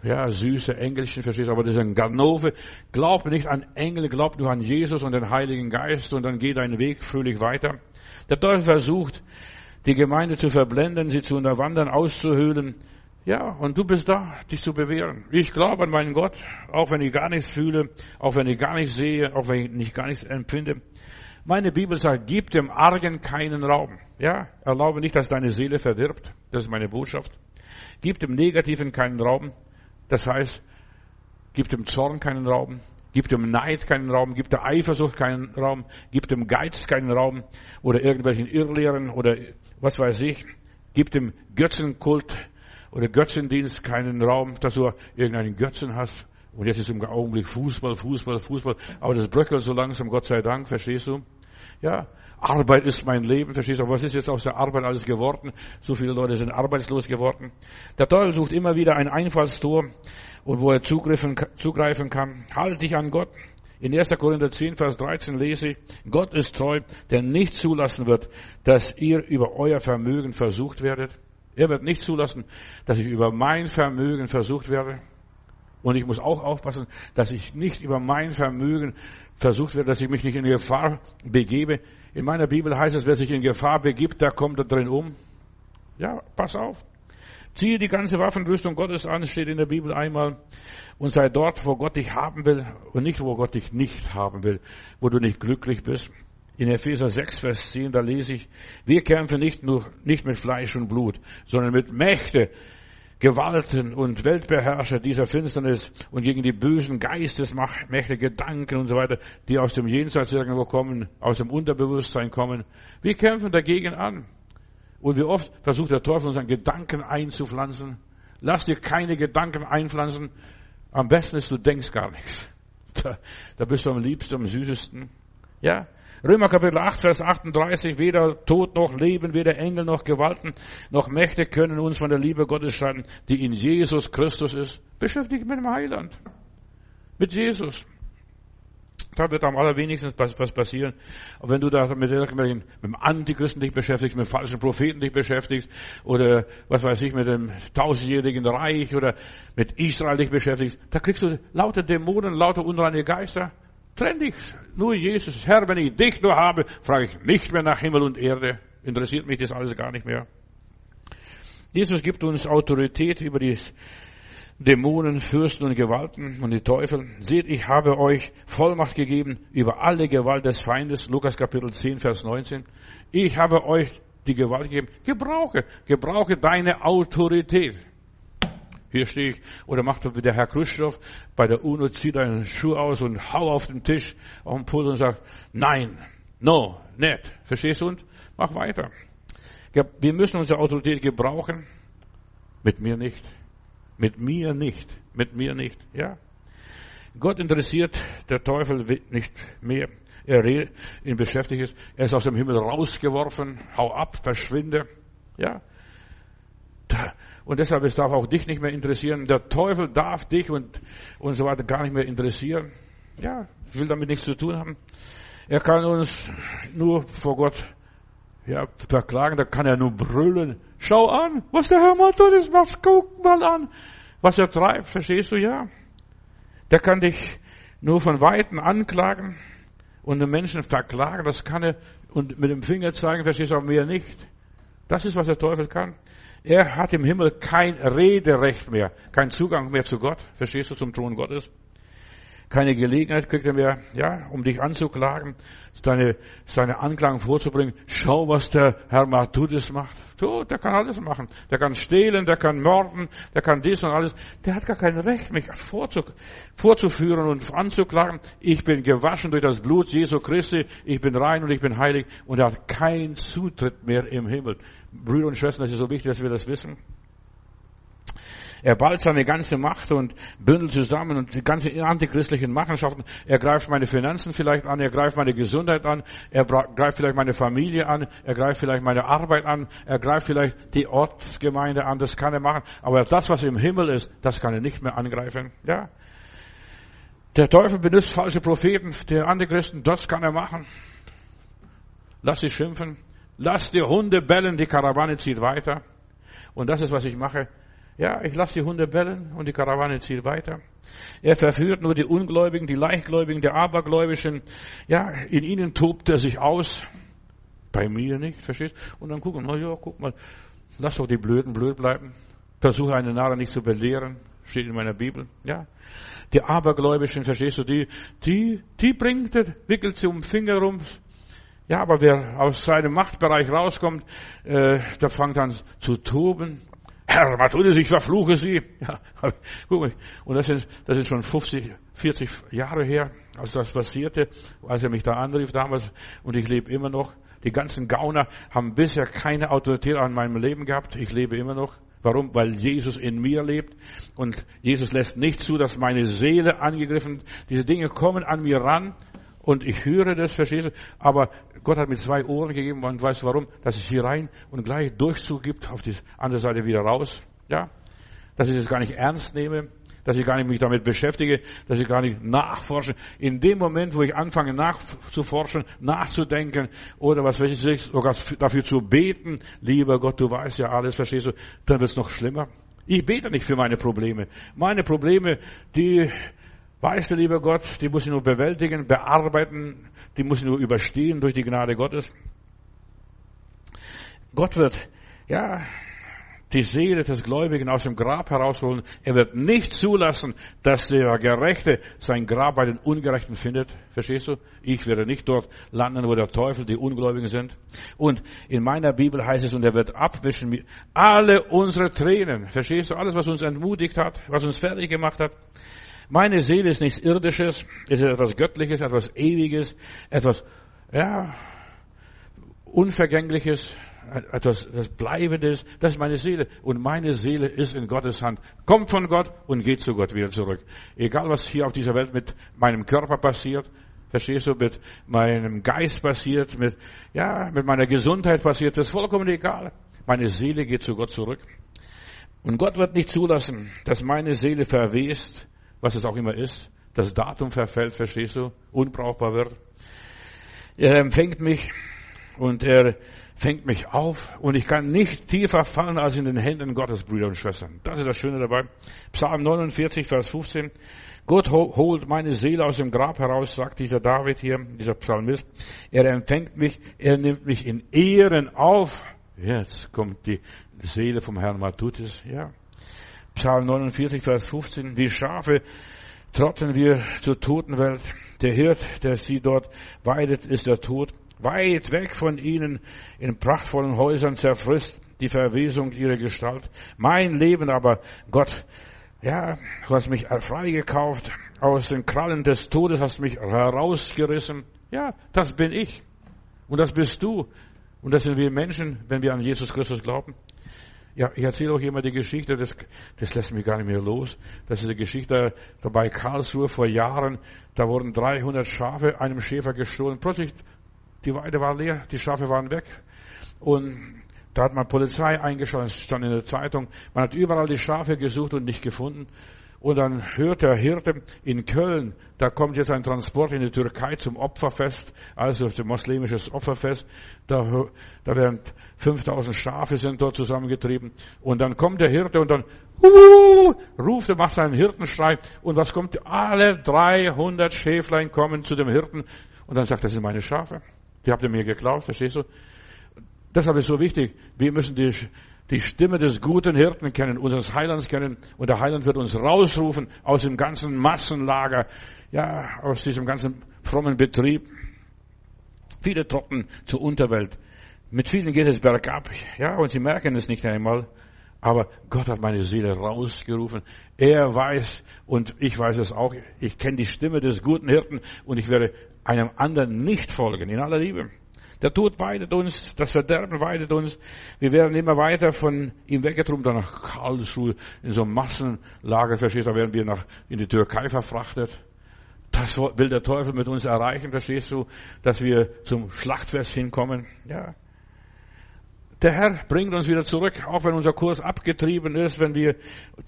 ja, süßer Engelchen, verstehst du, aber das ist ein Ganove. Glaub nicht an Engel, glaub nur an Jesus und den Heiligen Geist und dann geh deinen Weg fröhlich weiter. Der Teufel versucht, die Gemeinde zu verblenden, sie zu unterwandern, auszuhöhlen. Ja, und du bist da, dich zu bewähren. Ich glaube an meinen Gott, auch wenn ich gar nichts fühle, auch wenn ich gar nichts sehe, auch wenn ich nicht gar nichts empfinde. Meine Bibel sagt, gib dem Argen keinen Raum. Ja, erlaube nicht, dass deine Seele verdirbt. Das ist meine Botschaft. Gib dem Negativen keinen Raum. Das heißt, gib dem Zorn keinen Raum. Gib dem Neid keinen Raum, gib der Eifersucht keinen Raum, gib dem Geiz keinen Raum oder irgendwelchen Irrlehren oder was weiß ich. Gib dem Götzenkult oder Götzendienst keinen Raum, dass du irgendeinen Götzen hast. Und jetzt ist im Augenblick Fußball, Fußball, Fußball. Aber das bröckelt so langsam, Gott sei Dank, verstehst du? Ja, Arbeit ist mein Leben, verstehst du? Aber was ist jetzt aus der Arbeit alles geworden? So viele Leute sind arbeitslos geworden. Der Teufel sucht immer wieder ein Einfallstor, und wo er zugreifen kann. Halt dich an Gott. In ersten. Korinther zehn, Vers dreizehn lese ich, Gott ist treu, der nicht zulassen wird, dass ihr über euer Vermögen versucht werdet. Er wird nicht zulassen, dass ich über mein Vermögen versucht werde. Und ich muss auch aufpassen, dass ich nicht über mein Vermögen versucht werde, dass ich mich nicht in Gefahr begebe. In meiner Bibel heißt es, wer sich in Gefahr begibt, da kommt er drin um. Ja, pass auf. Ziehe die ganze Waffenrüstung Gottes an, steht in der Bibel einmal, und sei dort, wo Gott dich haben will und nicht, wo Gott dich nicht haben will, wo du nicht glücklich bist. In Epheser sechs, Vers zehn, da lese ich, wir kämpfen nicht nur, nicht mit Fleisch und Blut, sondern mit Mächte, Gewalten und Weltbeherrscher dieser Finsternis und gegen die bösen Geistesmächte, Gedanken und so weiter, die aus dem Jenseits irgendwo kommen, aus dem Unterbewusstsein kommen. Wir kämpfen dagegen an. Und wie oft versucht der Teufel, uns einen Gedanken einzupflanzen. Lass dir keine Gedanken einpflanzen. Am besten ist, du denkst gar nichts. Da, da bist du am liebsten, am süßesten. Ja? Römer Kapitel acht, Vers achtunddreißig. Weder Tod noch Leben, weder Engel noch Gewalten, noch Mächte können uns von der Liebe Gottes scheiden, die in Jesus Christus ist. Beschäftigt mit dem Heiland. Mit Jesus. Da wird am allerwenigsten was passieren. Und wenn du da mit, mit dem Antichristen dich beschäftigst, mit falschen Propheten dich beschäftigst, oder was weiß ich, mit dem tausendjährigen Reich, oder mit Israel dich beschäftigst, da kriegst du lauter Dämonen, lauter unreine Geister. Trenn dich. Nur Jesus. Herr, wenn ich dich nur habe, frage ich nicht mehr nach Himmel und Erde. Interessiert mich das alles gar nicht mehr. Jesus gibt uns Autorität über die Dämonen, Fürsten und Gewalten und die Teufel. Seht, ich habe euch Vollmacht gegeben über alle Gewalt des Feindes. Lukas Kapitel zehn, Vers neunzehn. Ich habe euch die Gewalt gegeben. Gebrauche, gebrauche deine Autorität. Hier stehe ich. Oder macht wie der Herr Chruschtschow bei der UNO, zieht einen Schuh aus und hau auf den Tisch, auf den Pult und sagt, nein, no, nicht. Verstehst du? Und mach weiter. Wir müssen unsere Autorität gebrauchen. Mit mir nicht. Mit mir nicht, mit mir nicht, ja. Gott interessiert der Teufel nicht mehr. Er ihn beschäftigt ist. Er ist aus dem Himmel rausgeworfen. Hau ab, verschwinde, ja. Und deshalb, es darf auch dich nicht mehr interessieren. Der Teufel darf dich und, und so weiter gar nicht mehr interessieren. Ja, will damit nichts zu tun haben. Er kann uns nur vor Gott, ja, verklagen, da kann er nur brüllen. Schau an, was der Herr Matutis macht, guck mal an, was er treibt, verstehst du, ja? Der kann dich nur von Weitem anklagen und den Menschen verklagen, das kann er, und mit dem Finger zeigen, verstehst du, aber mir nicht. Das ist, was der Teufel kann. Er hat im Himmel kein Rederecht mehr, keinen Zugang mehr zu Gott, verstehst du, zum Thron Gottes. Keine Gelegenheit kriegt er mehr, ja, um dich anzuklagen, seine, seine Anklagen vorzubringen. Schau, was der Herr Matutis macht. So, der kann alles machen. Der kann stehlen, der kann morden, der kann dies und alles. Der hat gar kein Recht, mich vorzu, vorzuführen und anzuklagen. Ich bin gewaschen durch das Blut Jesu Christi. Ich bin rein und ich bin heilig. Und er hat keinen Zutritt mehr im Himmel. Brüder und Schwestern, das ist so wichtig, dass wir das wissen. Er ballt seine ganze Macht und bündelt zusammen und die ganzen antichristlichen Machenschaften. Er greift meine Finanzen vielleicht an, er greift meine Gesundheit an, er greift vielleicht meine Familie an, er greift vielleicht meine Arbeit an, er greift vielleicht die Ortsgemeinde an, das kann er machen. Aber das, was im Himmel ist, das kann er nicht mehr angreifen, ja. Der Teufel benutzt falsche Propheten, der Antichristen, das kann er machen. Lass sie schimpfen, lass die Hunde bellen, die Karawane zieht weiter. Und das ist, was ich mache. Ja, ich lasse die Hunde bellen und die Karawane zieht weiter. Er verführt nur die Ungläubigen, die Leichtgläubigen, die Abergläubischen. Ja, in ihnen tobt er sich aus. Bei mir nicht, verstehst du? Und dann gucken, na ja, guck mal, lass doch die Blöden blöd bleiben. Versuche einen Narren nicht zu belehren. Steht in meiner Bibel, ja. Die Abergläubischen, verstehst du, die, die, die bringt er, wickelt sie um den Finger rum. Ja, aber wer aus seinem Machtbereich rauskommt, äh, der fängt an zu toben. Herr Matutis, ich verfluche Sie. Ja, guck mal. Und das sind, das ist schon fünfzig, vierzig Jahre her, als das passierte, als er mich da anrief damals, und ich lebe immer noch. Die ganzen Gauner haben bisher keine Autorität an meinem Leben gehabt. Ich lebe immer noch. Warum? Weil Jesus in mir lebt. Und Jesus lässt nicht zu, dass meine Seele angegriffen, diese Dinge kommen an mir ran. Und ich höre das, verstehst du? Aber Gott hat mir zwei Ohren gegeben, man weiß warum, dass ich hier rein und gleich Durchzug gibt, auf die andere Seite wieder raus, ja? Dass ich das gar nicht ernst nehme, dass ich gar nicht mich damit beschäftige, dass ich gar nicht nachforsche. In dem Moment, wo ich anfange nachzuforschen, nachzudenken, oder was weiß ich, sogar dafür zu beten, lieber Gott, du weißt ja alles, verstehst du? Dann wird's noch schlimmer. Ich bete nicht für meine Probleme. Meine Probleme, die, weißt du, lieber Gott, die muss ich nur bewältigen, bearbeiten, die muss ich nur überstehen durch die Gnade Gottes. Gott wird, ja, die Seele des Gläubigen aus dem Grab herausholen. Er wird nicht zulassen, dass der Gerechte sein Grab bei den Ungerechten findet. Verstehst du? Ich werde nicht dort landen, wo der Teufel die Ungläubigen sind. Und in meiner Bibel heißt es, und er wird abwischen alle unsere Tränen. Verstehst du? Alles, was uns entmutigt hat, was uns fertig gemacht hat. Meine Seele ist nichts Irdisches, es ist etwas Göttliches, etwas Ewiges, etwas, ja, Unvergängliches, etwas, das Bleibendes, das ist meine Seele. Und meine Seele ist in Gottes Hand. Kommt von Gott und geht zu Gott wieder zurück. Egal, was hier auf dieser Welt mit meinem Körper passiert, verstehst du, mit meinem Geist passiert, mit, ja, mit meiner Gesundheit passiert, das ist vollkommen egal. Meine Seele geht zu Gott zurück. Und Gott wird nicht zulassen, dass meine Seele verwest, was es auch immer ist, das Datum verfällt, verstehst du, unbrauchbar wird. Er empfängt mich und er fängt mich auf und ich kann nicht tiefer fallen als in den Händen Gottes, Brüder und Schwestern. Das ist das Schöne dabei. Psalm neunundvierzig, Vers fünfzehn. Gott holt meine Seele aus dem Grab heraus, sagt dieser David hier, dieser Psalmist. Er empfängt mich, er nimmt mich in Ehren auf. Jetzt kommt die Seele vom Herrn Matutis, ja. Psalm neunundvierzig, Vers fünfzehn. Wie Schafe trotten wir zur Totenwelt. Der Hirt, der sie dort weidet, ist der Tod. Weit weg von ihnen, in prachtvollen Häusern zerfrisst die Verwesung ihre Gestalt. Mein Leben aber, Gott, ja, du hast mich freigekauft, aus den Krallen des Todes hast mich herausgerissen. Ja, das bin ich. Und das bist du. Und das sind wir Menschen, wenn wir an Jesus Christus glauben. Ja, ich erzähle auch immer die Geschichte, das, das lässt mich gar nicht mehr los. Das ist die Geschichte bei Karlsruhe vor Jahren. Da wurden dreihundert Schafe einem Schäfer gestohlen. Plötzlich, die Weide war leer, die Schafe waren weg. Und da hat man Polizei eingeschaltet, es stand in der Zeitung. Man hat überall die Schafe gesucht und nicht gefunden. Und dann hört der Hirte in Köln, da kommt jetzt ein Transport in die Türkei zum Opferfest, also zum muslimisches Opferfest. Da, da werden fünftausend Schafe sind dort zusammengetrieben. Und dann kommt der Hirte und dann uh, ruft er, macht seinen Hirtenschrei. Und was kommt? Alle dreihundert Schäflein kommen zu dem Hirten. Und dann sagt er, das sind meine Schafe. Die habt ihr mir geklaut, verstehst du? Deshalb ist so wichtig, wir müssen die Die Stimme des guten Hirten kennen, unseres Heilands kennen, und der Heiland wird uns rausrufen aus dem ganzen Massenlager, ja, aus diesem ganzen frommen Betrieb. Viele trotten zur Unterwelt. Mit vielen geht es bergab, ja, und sie merken es nicht einmal. Aber Gott hat meine Seele rausgerufen. Er weiß, und ich weiß es auch, ich kenne die Stimme des guten Hirten, und ich werde einem anderen nicht folgen, in aller Liebe. Der Tod weidet uns, das Verderben weidet uns. Wir werden immer weiter von ihm weggetrunken, dann nach Karlsruhe, in so einem Massenlager, verstehst du, da werden wir nach, in die Türkei verfrachtet. Das will der Teufel mit uns erreichen, verstehst du, dass wir zum Schlachtfest hinkommen, ja. Der Herr bringt uns wieder zurück, auch wenn unser Kurs abgetrieben ist, wenn wir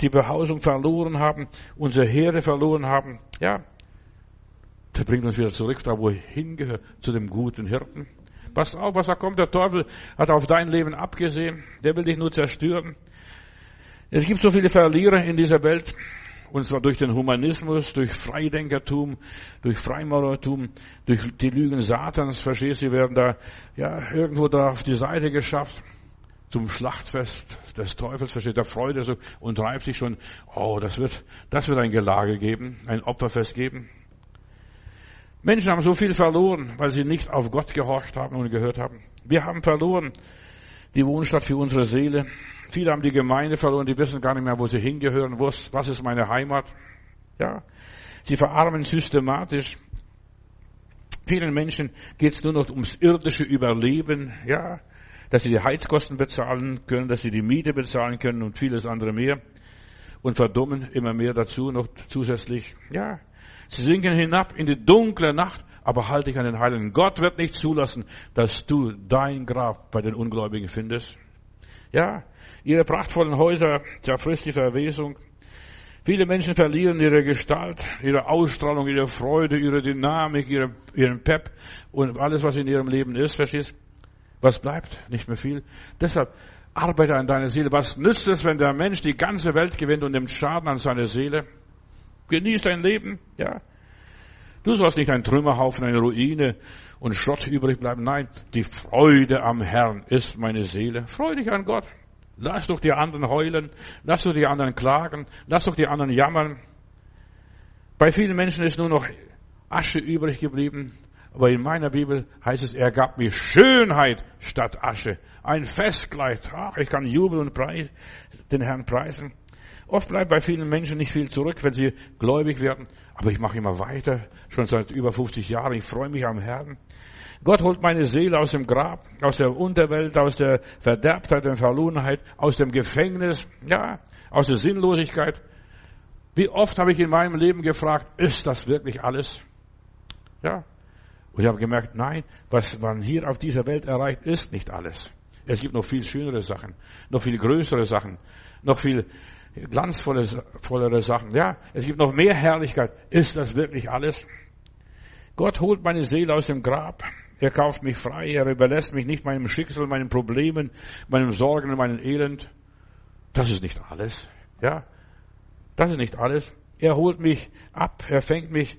die Behausung verloren haben, unsere Heere verloren haben, ja. Der bringt uns wieder zurück, da wo er hingehört, zu dem guten Hirten. Pass auf, was da kommt, der Teufel hat auf dein Leben abgesehen. Der will dich nur zerstören. Es gibt so viele Verlierer in dieser Welt. Und zwar durch den Humanismus, durch Freidenkertum, durch Freimaurertum, durch die Lügen Satans. Verstehst du, sie werden da, ja, irgendwo da auf die Seite geschafft. Zum Schlachtfest des Teufels, versteht der Freude so und reibt sich schon. Oh, das wird, das wird ein Gelage geben, ein Opferfest geben. Menschen haben so viel verloren, weil sie nicht auf Gott gehorcht haben und gehört haben. Wir haben verloren die Wohnstatt für unsere Seele. Viele haben die Gemeinde verloren, die wissen gar nicht mehr, wo sie hingehören, was ist meine Heimat. Ja, sie verarmen systematisch. Vielen Menschen geht es nur noch ums irdische Überleben, ja, dass sie die Heizkosten bezahlen können, dass sie die Miete bezahlen können und vieles andere mehr. Und verdummen immer mehr dazu, noch zusätzlich, ja. Sie sinken hinab in die dunkle Nacht, aber halte dich an den Heiligen. Gott wird nicht zulassen, dass du dein Grab bei den Ungläubigen findest. Ja, ihre prachtvollen Häuser zerfrisst die Verwesung. Viele Menschen verlieren ihre Gestalt, ihre Ausstrahlung, ihre Freude, ihre Dynamik, ihre, ihren Pep und alles, was in ihrem Leben ist, verstehst? Was bleibt? Nicht mehr viel. Deshalb arbeite an deiner Seele. Was nützt es, wenn der Mensch die ganze Welt gewinnt und nimmt Schaden an seiner Seele? Genieß dein Leben, ja. Du sollst nicht ein Trümmerhaufen, eine Ruine und Schrott übrig bleiben. Nein, die Freude am Herrn ist meine Seele. Freu dich an Gott. Lass doch die anderen heulen, lass doch die anderen klagen, lass doch die anderen jammern. Bei vielen Menschen ist nur noch Asche übrig geblieben, aber in meiner Bibel heißt es, er gab mir Schönheit statt Asche. Ein Festkleid, ach, ich kann jubeln und preis, den Herrn preisen. Oft bleibt bei vielen Menschen nicht viel zurück, wenn sie gläubig werden. Aber ich mache immer weiter, schon seit über fünfzig Jahren. Ich freue mich am Herrn. Gott holt meine Seele aus dem Grab, aus der Unterwelt, aus der Verderbtheit und Verlorenheit, aus dem Gefängnis, ja, aus der Sinnlosigkeit. Wie oft habe ich in meinem Leben gefragt, ist das wirklich alles? Ja. Und ich habe gemerkt, nein, was man hier auf dieser Welt erreicht, ist nicht alles. Es gibt noch viel schönere Sachen, noch viel größere Sachen, noch viel glanzvollere Sachen. Ja, es gibt noch mehr Herrlichkeit. Ist das wirklich alles? Gott holt meine Seele aus dem Grab. Er kauft mich frei. Er überlässt mich nicht meinem Schicksal, meinen Problemen, meinen Sorgen und meinem Elend. Das ist nicht alles. Ja, das ist nicht alles. Er holt mich ab. Er fängt mich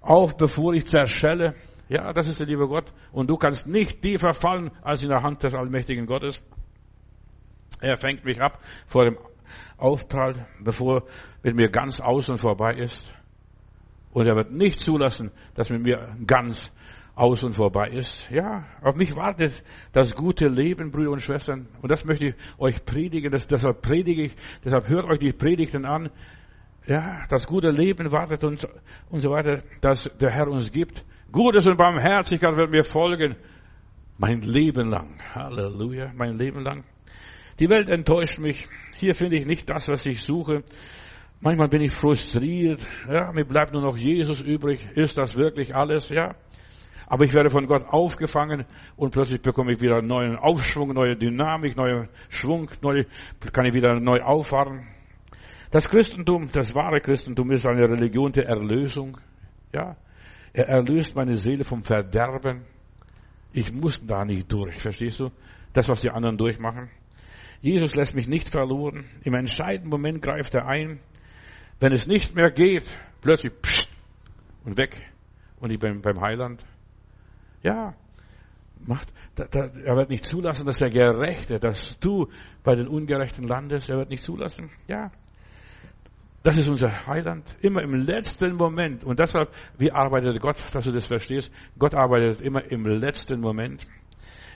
auf, bevor ich zerschelle. Ja, das ist der liebe Gott. Und du kannst nicht tiefer fallen als in der Hand des allmächtigen Gottes. Er fängt mich ab vor dem aufprallt, bevor mit mir ganz außen vorbei ist. Und er wird nicht zulassen, dass mit mir ganz außen vorbei ist. Ja, auf mich wartet das gute Leben, Brüder und Schwestern. Und das möchte ich euch predigen. Das, deshalb predige ich, deshalb hört euch die Predigten an. Ja, das gute Leben wartet uns und so weiter, das der Herr uns gibt. Gutes und Barmherzigkeit wird mir folgen. Mein Leben lang. Halleluja, mein Leben lang. Die Welt enttäuscht mich. Hier finde ich nicht das, was ich suche. Manchmal bin ich frustriert. Ja, mir bleibt nur noch Jesus übrig. Ist das wirklich alles? Ja. Aber ich werde von Gott aufgefangen und plötzlich bekomme ich wieder neuen Aufschwung, neue Dynamik, neuen Schwung, neu, kann ich wieder neu auffahren. Das Christentum, das wahre Christentum ist eine Religion der Erlösung. Ja. Er erlöst meine Seele vom Verderben. Ich muss da nicht durch. Verstehst du? Das, was die anderen durchmachen. Jesus lässt mich nicht verloren. Im entscheidenden Moment greift er ein. Wenn es nicht mehr geht, plötzlich pssst, und weg. Und ich bin beim Heiland. Ja, macht. Da, da, er wird nicht zulassen, dass der Gerechte, dass du bei den Ungerechten landest. Er wird nicht zulassen. Ja, das ist unser Heiland. Immer im letzten Moment. Und deshalb, wie arbeitet Gott, dass du das verstehst? Gott arbeitet immer im letzten Moment.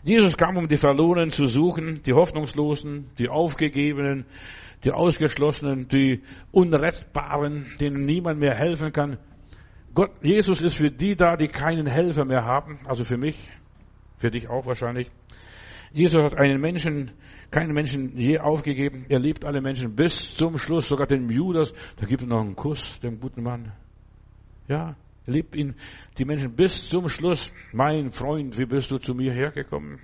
Jesus kam, um die Verlorenen zu suchen, die Hoffnungslosen, die Aufgegebenen, die Ausgeschlossenen, die Unrettbaren, denen niemand mehr helfen kann. Gott, Jesus ist für die da, die keinen Helfer mehr haben, also für mich, für dich auch wahrscheinlich. Jesus hat einen Menschen, keinen Menschen je aufgegeben. Er liebt alle Menschen bis zum Schluss, sogar den Judas. Da gibt es noch einen Kuss, dem guten Mann. Ja. Liebt ihn, die Menschen bis zum Schluss. Mein Freund, wie bist du zu mir hergekommen?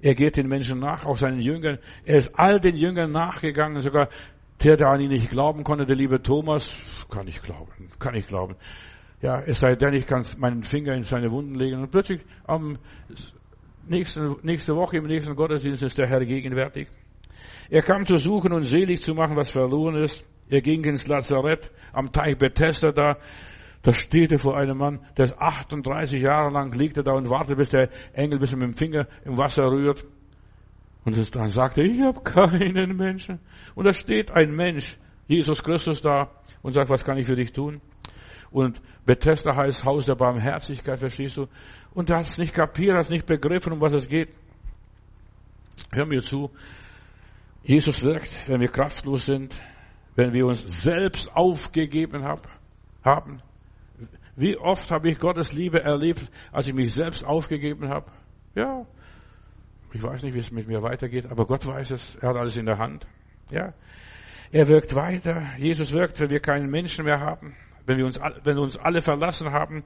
Er geht den Menschen nach, auch seinen Jüngern. Er ist all den Jüngern nachgegangen, sogar der, der an ihn nicht glauben konnte, der liebe Thomas, kann ich glauben, kann ich glauben. Ja, es sei denn, ich kann meinen Finger in seine Wunden legen. Und plötzlich, am nächsten, nächste Woche, im nächsten Gottesdienst ist der Herr gegenwärtig. Er kam zu suchen und selig zu machen, was verloren ist. Er ging ins Lazarett am Teich Bethesda da. Da steht er vor einem Mann, der ist achtunddreißig Jahre lang, liegt er da und wartet, bis der Engel bis er mit dem Finger im Wasser rührt. Und dann sagt er, ich habe keinen Menschen. Und da steht ein Mensch, Jesus Christus da, und sagt, was kann ich für dich tun? Und Bethesda heißt Haus der Barmherzigkeit, verstehst du? Und er hat es nicht kapiert, hat es nicht begriffen, um was es geht. Hör mir zu, Jesus wirkt, wenn wir kraftlos sind, wenn wir uns selbst aufgegeben haben. Wie oft habe ich Gottes Liebe erlebt, als ich mich selbst aufgegeben habe? Ja, ich weiß nicht, wie es mit mir weitergeht, aber Gott weiß es. Er hat alles in der Hand. Ja, er wirkt weiter. Jesus wirkt, wenn wir keinen Menschen mehr haben, wenn wir uns, wenn uns alle verlassen haben,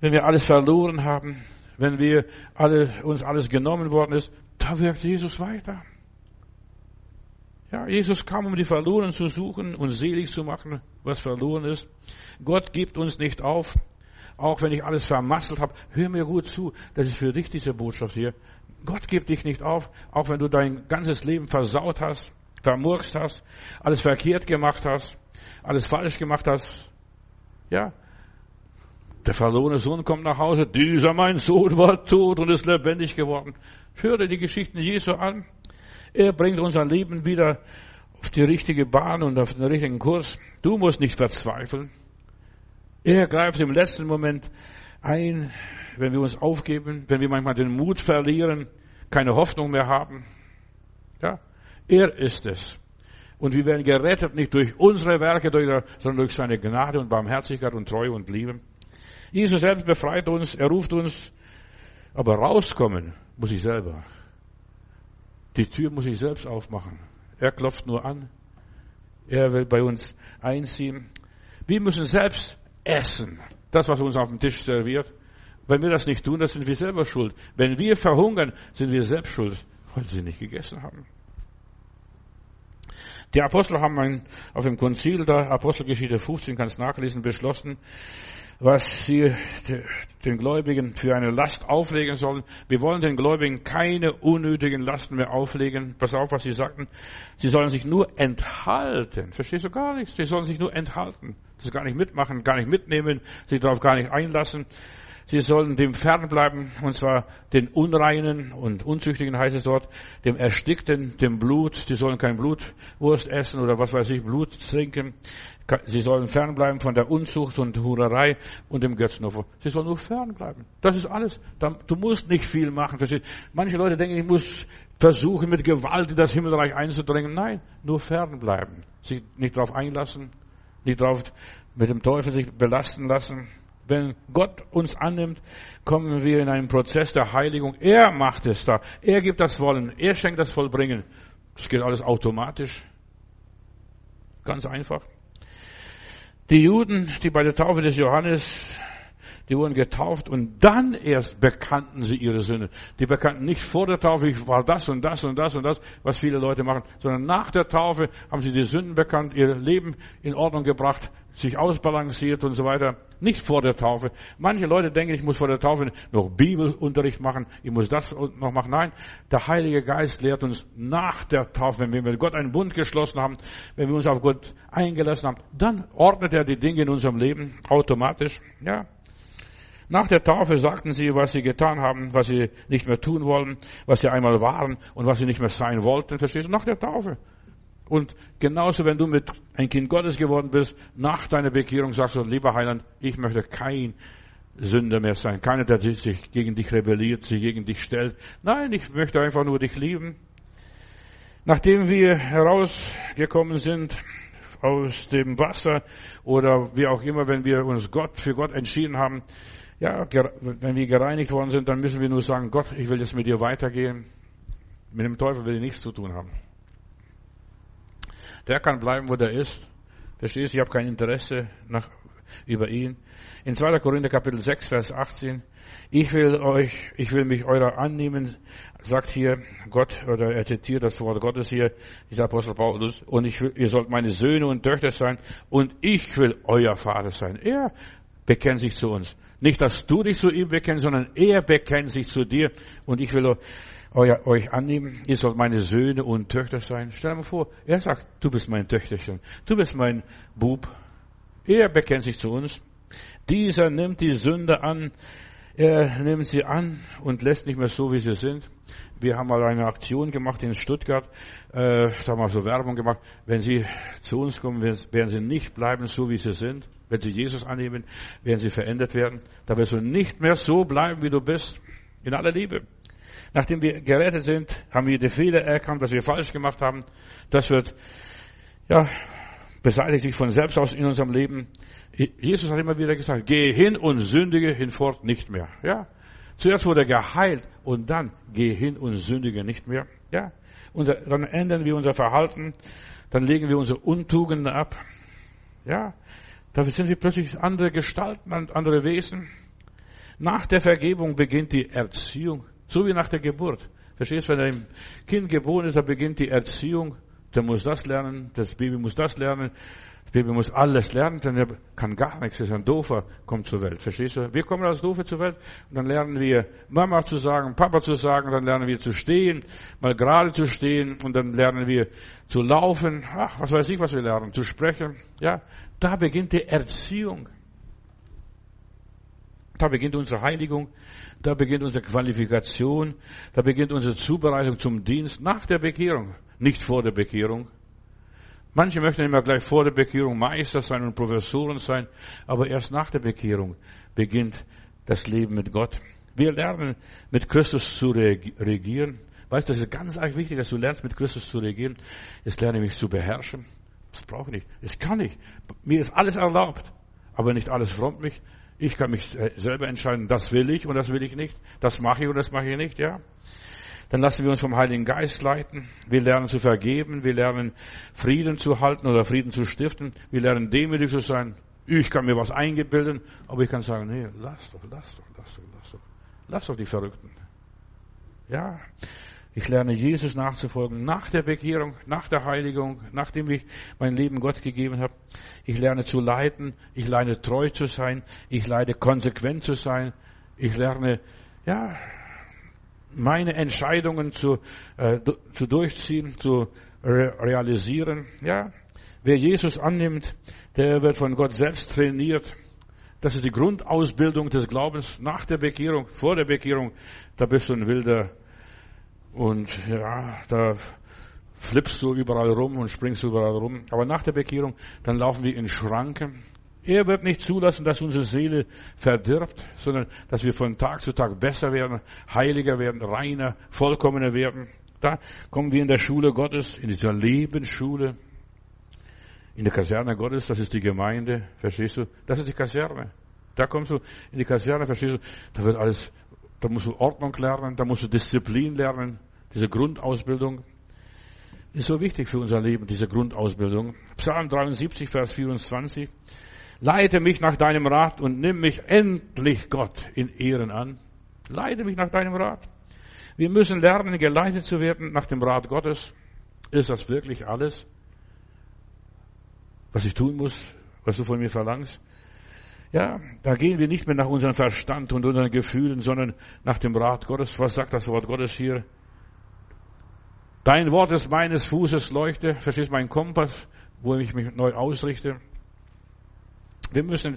wenn wir alles verloren haben, wenn wir alle, uns alles genommen worden ist, da wirkt Jesus weiter. Ja, Jesus kam, um die Verlorenen zu suchen und selig zu machen, was verloren ist. Gott gibt uns nicht auf, auch wenn ich alles vermasselt habe. Hör mir gut zu, das ist für dich diese Botschaft hier. Gott gibt dich nicht auf, auch wenn du dein ganzes Leben versaut hast, vermurkst hast, alles verkehrt gemacht hast, alles falsch gemacht hast. Ja, der verlorene Sohn kommt nach Hause, dieser mein Sohn war tot und ist lebendig geworden. Hör dir die Geschichten Jesu an. Er bringt unser Leben wieder auf die richtige Bahn und auf den richtigen Kurs. Du musst nicht verzweifeln. Er greift im letzten Moment ein, wenn wir uns aufgeben, wenn wir manchmal den Mut verlieren, keine Hoffnung mehr haben. Ja, er ist es. Und wir werden gerettet, nicht durch unsere Werke, sondern durch seine Gnade und Barmherzigkeit und Treue und Liebe. Jesus selbst befreit uns, er ruft uns, aber rauskommen muss ich selber. Die Tür muss ich selbst aufmachen. Er klopft nur an. Er will bei uns einziehen. Wir müssen selbst essen. Das, was uns auf dem Tisch serviert. Wenn wir das nicht tun, dann sind wir selber schuld. Wenn wir verhungern, sind wir selbst schuld, weil sie nicht gegessen haben. Die Apostel haben ein, auf dem Konzil der Apostelgeschichte fünfzehn, kannst nachlesen, beschlossen, was sie den Gläubigen für eine Last auflegen sollen. Wir wollen den Gläubigen keine unnötigen Lasten mehr auflegen. Pass auf, was sie sagten. Sie sollen sich nur enthalten. Verstehst du gar nichts? Sie sollen sich nur enthalten. Das gar nicht mitmachen, gar nicht mitnehmen, sich darauf gar nicht einlassen. Sie sollen dem fernbleiben, und zwar den Unreinen und Unzüchtigen, heißt es dort, dem Erstickten, dem Blut. Die sollen kein Blutwurst essen oder was weiß ich, Blut trinken. Sie sollen fernbleiben von der Unzucht und Hurerei und dem Götzenopfer. Sie sollen nur fernbleiben. Das ist alles. Du musst nicht viel machen. Manche Leute denken, ich muss versuchen, mit Gewalt in das Himmelreich einzudringen. Nein, nur fernbleiben. Sich nicht darauf einlassen, nicht darauf mit dem Teufel sich belasten lassen. Wenn Gott uns annimmt, kommen wir in einen Prozess der Heiligung. Er macht es da. Er gibt das Wollen. Er schenkt das Vollbringen. Das geht alles automatisch. Ganz einfach. Die Juden, die bei der Taufe des Johannes, die wurden getauft und dann erst bekannten sie ihre Sünde. Die bekannten nicht vor der Taufe, ich war das und das und das und das, was viele Leute machen, sondern nach der Taufe haben sie die Sünden bekannt, ihr Leben in Ordnung gebracht, sich ausbalanciert und so weiter. Nicht vor der Taufe. Manche Leute denken, ich muss vor der Taufe noch Bibelunterricht machen, ich muss das noch machen. Nein, der Heilige Geist lehrt uns nach der Taufe, wenn wir mit Gott einen Bund geschlossen haben, wenn wir uns auf Gott eingelassen haben, dann ordnet er die Dinge in unserem Leben automatisch, ja. Nach der Taufe sagten sie, was sie getan haben, was sie nicht mehr tun wollen, was sie einmal waren und was sie nicht mehr sein wollten. Verstehst du? Nach der Taufe. Und genauso, wenn du mit ein Kind Gottes geworden bist, nach deiner Bekehrung sagst du, lieber Heiland, ich möchte kein Sünder mehr sein. Keiner, der sich gegen dich rebelliert, sich gegen dich stellt. Nein, ich möchte einfach nur dich lieben. Nachdem wir herausgekommen sind aus dem Wasser oder wie auch immer, wenn wir uns Gott für Gott entschieden haben, ja, wenn wir gereinigt worden sind, dann müssen wir nur sagen, Gott, ich will jetzt mit dir weitergehen. Mit dem Teufel will ich nichts zu tun haben. Der kann bleiben, wo der ist. Verstehst du, ich habe kein Interesse nach, über ihn. In zweiter Korinther Kapitel sechs, Vers achtzehn. Ich will euch, ich will mich eurer annehmen, sagt hier Gott, oder er zitiert das Wort Gottes hier, dieser Apostel Paulus. Und ich will, ihr sollt meine Söhne und Töchter sein. Und ich will euer Vater sein. Er bekennt sich zu uns. Nicht, dass du dich zu ihm bekennst, sondern er bekennt sich zu dir. Und ich will euch annehmen. Ihr sollt meine Söhne und Töchter sein. Stell dir mal vor, er sagt, du bist mein Töchterchen. Du bist mein Bub. Er bekennt sich zu uns. Dieser nimmt die Sünde an. Er nimmt sie an und lässt nicht mehr so, wie sie sind. Wir haben mal eine Aktion gemacht in Stuttgart. Äh, da haben wir so Werbung gemacht. Wenn Sie zu uns kommen, werden Sie nicht bleiben, so wie Sie sind. Wenn Sie Jesus annehmen, werden Sie verändert werden. Da wirst du nicht mehr so bleiben, wie du bist. In aller Liebe. Nachdem wir gerettet sind, haben wir die Fehler erkannt, was wir falsch gemacht haben. Das wird, ja, beseitigt sich von selbst aus in unserem Leben. Jesus hat immer wieder gesagt, geh hin und sündige hinfort nicht mehr. Ja. Zuerst wurde er geheilt und dann geh hin und sündige nicht mehr. Ja, unser, dann ändern wir unser Verhalten, dann legen wir unsere Untugenden ab. Ja, da sind wir plötzlich andere Gestalten, andere Wesen. Nach der Vergebung beginnt die Erziehung, so wie nach der Geburt. Verstehst du, wenn ein Kind geboren ist, da beginnt die Erziehung. Der muss das lernen, das Baby muss das lernen. Das Baby muss alles lernen, denn er kann gar nichts, er ist ein Doofer, kommt zur Welt, verstehst du? Wir kommen als Doofe zur Welt und dann lernen wir Mama zu sagen, Papa zu sagen, dann lernen wir zu stehen, mal gerade zu stehen und dann lernen wir zu laufen, ach, was weiß ich, was wir lernen, zu sprechen, ja. Da beginnt die Erziehung. Da beginnt unsere Heiligung, da beginnt unsere Qualifikation, da beginnt unsere Zubereitung zum Dienst nach der Bekehrung, nicht vor der Bekehrung. Manche möchten immer gleich vor der Bekehrung Meister sein und Professoren sein, aber erst nach der Bekehrung beginnt das Leben mit Gott. Wir lernen, mit Christus zu regieren. Weißt du, das ist ganz wichtig, dass du lernst, mit Christus zu regieren. Jetzt lerne ich mich zu beherrschen. Das brauche ich nicht. Das kann ich. Mir ist alles erlaubt, aber nicht alles frommt mich. Ich kann mich selber entscheiden, das will ich und das will ich nicht. Das mache ich und das mache ich nicht, ja. Dann lassen wir uns vom Heiligen Geist leiten. Wir lernen zu vergeben. Wir lernen Frieden zu halten oder Frieden zu stiften. Wir lernen demütig zu sein. Ich kann mir was eingebilden, aber ich kann sagen, nee, lass doch, lass doch, lass doch, lass doch. Lass doch die Verrückten. Ja. Ich lerne Jesus nachzufolgen nach der Bekehrung, nach der Heiligung, nachdem ich mein Leben Gott gegeben habe. Ich lerne zu leiten. Ich lerne treu zu sein. Ich lerne konsequent zu sein. Ich lerne, ja, meine Entscheidungen zu, äh, zu durchziehen, zu re- realisieren. Ja, wer Jesus annimmt, der wird von Gott selbst trainiert. Das ist die Grundausbildung des Glaubens nach der Bekehrung, vor der Bekehrung. Da bist du ein Wilder und ja, da flippst du überall rum und springst überall rum. Aber nach der Bekehrung, dann laufen wir in Schranken. Er wird nicht zulassen, dass unsere Seele verdirbt, sondern dass wir von Tag zu Tag besser werden, heiliger werden, reiner, vollkommener werden. Da kommen wir in der Schule Gottes, in dieser Lebensschule, in der Kaserne Gottes, das ist die Gemeinde, verstehst du? Das ist die Kaserne. Da kommst du in die Kaserne, verstehst du? Da wird alles, da musst du Ordnung lernen, da musst du Disziplin lernen, diese Grundausbildung. Ist so wichtig für unser Leben, diese Grundausbildung. Psalm dreiundsiebzig, Vers vierundzwanzig. Leite mich nach deinem Rat und nimm mich endlich, Gott, in Ehren an. Leite mich nach deinem Rat. Wir müssen lernen, geleitet zu werden nach dem Rat Gottes. Ist das wirklich alles, was ich tun muss, was du von mir verlangst? Ja, da gehen wir nicht mehr nach unserem Verstand und unseren Gefühlen, sondern nach dem Rat Gottes. Was sagt das Wort Gottes hier? Dein Wort ist meines Fußes Leuchte. Verstehst du, mein Kompass, wo ich mich neu ausrichte? Wir müssen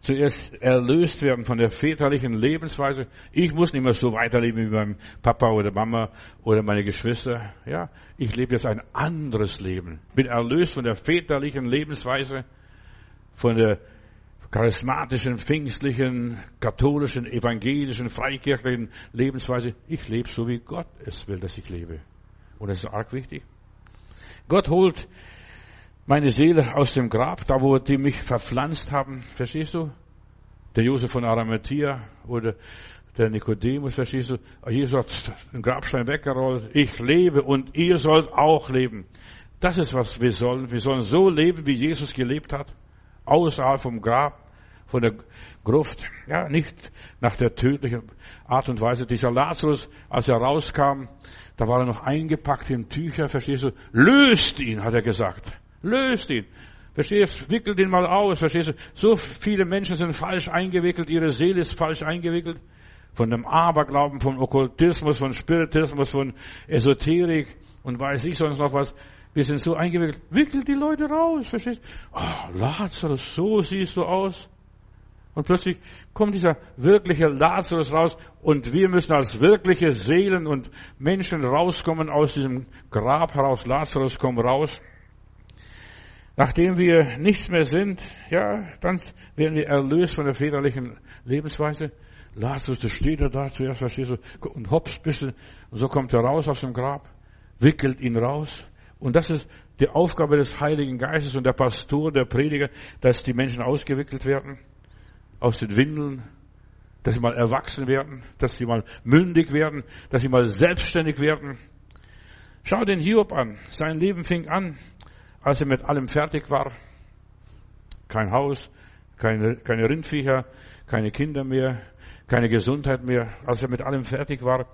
zuerst erlöst werden von der väterlichen Lebensweise. Ich muss nicht mehr so weiterleben wie mein Papa oder Mama oder meine Geschwister. Ja, ich lebe jetzt ein anderes Leben. Bin erlöst von der väterlichen Lebensweise, von der charismatischen, pfingstlichen, katholischen, evangelischen, freikirchlichen Lebensweise. Ich lebe so, wie Gott es will, dass ich lebe. Und das ist arg wichtig. Gott holt meine Seele aus dem Grab, da wo die mich verpflanzt haben, verstehst du? Der Josef von Aramathia oder der Nikodemus, verstehst du? Jesus hat den Grabstein weggerollt. Ich lebe und ihr sollt auch leben. Das ist, was wir sollen. Wir sollen so leben, wie Jesus gelebt hat. Außerhalb vom Grab, von der Gruft. Ja, nicht nach der tödlichen Art und Weise. Dieser Lazarus, als er rauskam, da war er noch eingepackt in Tücher, verstehst du? Löst ihn, hat er gesagt. Löst ihn. Verstehst du? Wickelt ihn mal aus. Verstehst du? So viele Menschen sind falsch eingewickelt. Ihre Seele ist falsch eingewickelt. Von dem Aberglauben, vom Okkultismus, von Spiritismus, von Esoterik und weiß ich sonst noch was. Wir sind so eingewickelt. Wickelt die Leute raus. Verstehst du? Oh, Lazarus, so siehst du aus. Und plötzlich kommt dieser wirkliche Lazarus raus und wir müssen als wirkliche Seelen und Menschen rauskommen aus diesem Grab heraus. Lazarus, komm raus. Nachdem wir nichts mehr sind, ja, dann werden wir erlöst von der väterlichen Lebensweise. Lazarus, das steht er da zuerst, verstehst du, und hops, bisschen, und so kommt er raus aus dem Grab, wickelt ihn raus. Und das ist die Aufgabe des Heiligen Geistes und der Pastor, der Prediger, dass die Menschen ausgewickelt werden, aus den Windeln, dass sie mal erwachsen werden, dass sie mal mündig werden, dass sie mal selbstständig werden. Schau den Hiob an, sein Leben fing an, als er mit allem fertig war, kein Haus, keine, keine Rindviecher, keine Kinder mehr, keine Gesundheit mehr, als er mit allem fertig war.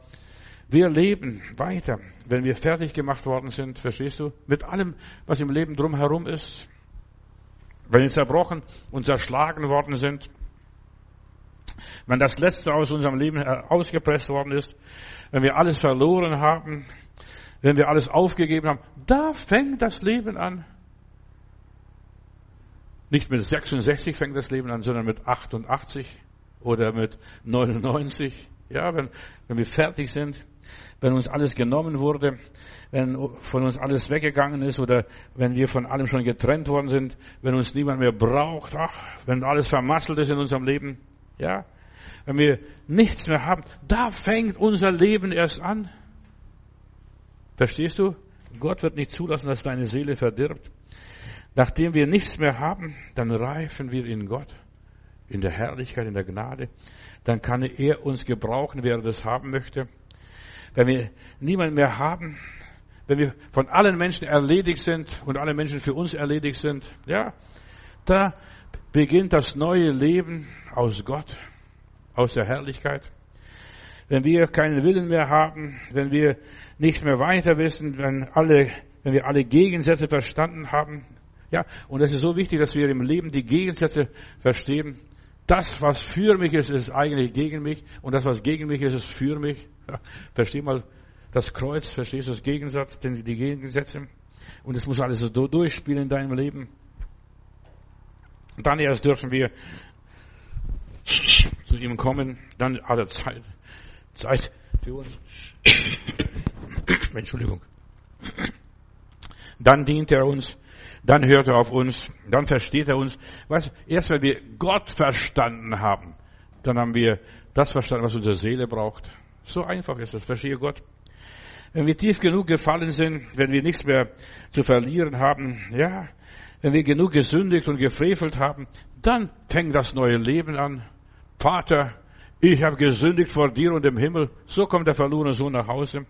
Wir leben weiter, wenn wir fertig gemacht worden sind, verstehst du? Mit allem, was im Leben drumherum ist. Wenn wir zerbrochen und zerschlagen worden sind. Wenn das Letzte aus unserem Leben ausgepresst worden ist. Wenn wir alles verloren haben. Wenn wir alles aufgegeben haben, da fängt das Leben an. Nicht mit sechsundsechzig fängt das Leben an, sondern mit achtundachtzig. oder mit neunundneunzig. Ja, wenn, wenn wir fertig sind, wenn uns alles genommen wurde, wenn von uns alles weggegangen ist oder wenn wir von allem schon getrennt worden sind, wenn uns niemand mehr braucht, ach, wenn alles vermasselt ist in unserem Leben, ja, wenn wir nichts mehr haben, da fängt unser Leben erst an. Verstehst du? Gott wird nicht zulassen, dass deine Seele verdirbt. Nachdem wir nichts mehr haben, dann reifen wir in Gott, in der Herrlichkeit, in der Gnade. Dann kann er uns gebrauchen, wer das haben möchte. Wenn wir niemanden mehr haben, wenn wir von allen Menschen erledigt sind und alle Menschen für uns erledigt sind, ja, da beginnt das neue Leben aus Gott, aus der Herrlichkeit. Wenn wir keinen Willen mehr haben, wenn wir nicht mehr weiter wissen, wenn alle, wenn wir alle Gegensätze verstanden haben, ja, und es ist so wichtig, dass wir im Leben die Gegensätze verstehen. Das, was für mich ist, ist eigentlich gegen mich. Und das, was gegen mich ist, ist für mich. Ja, versteh mal das Kreuz, verstehst du das Gegensatz, denn die Gegensätze. Und es muss alles so durchspielen in deinem Leben. Und dann erst dürfen wir zu ihm kommen. Dann hat er Zeit. Zeit für uns. Entschuldigung. Dann dient er uns. Dann hört er auf uns, dann versteht er uns. Weißt du, erst wenn wir Gott verstanden haben, dann haben wir das verstanden, was unsere Seele braucht. So einfach ist das, verstehe Gott. Wenn wir tief genug gefallen sind, wenn wir nichts mehr zu verlieren haben, ja, wenn wir genug gesündigt und gefrevelt haben, dann fängt das neue Leben an. Vater, ich habe gesündigt vor dir und im Himmel. So kommt der verlorene Sohn nach Hause.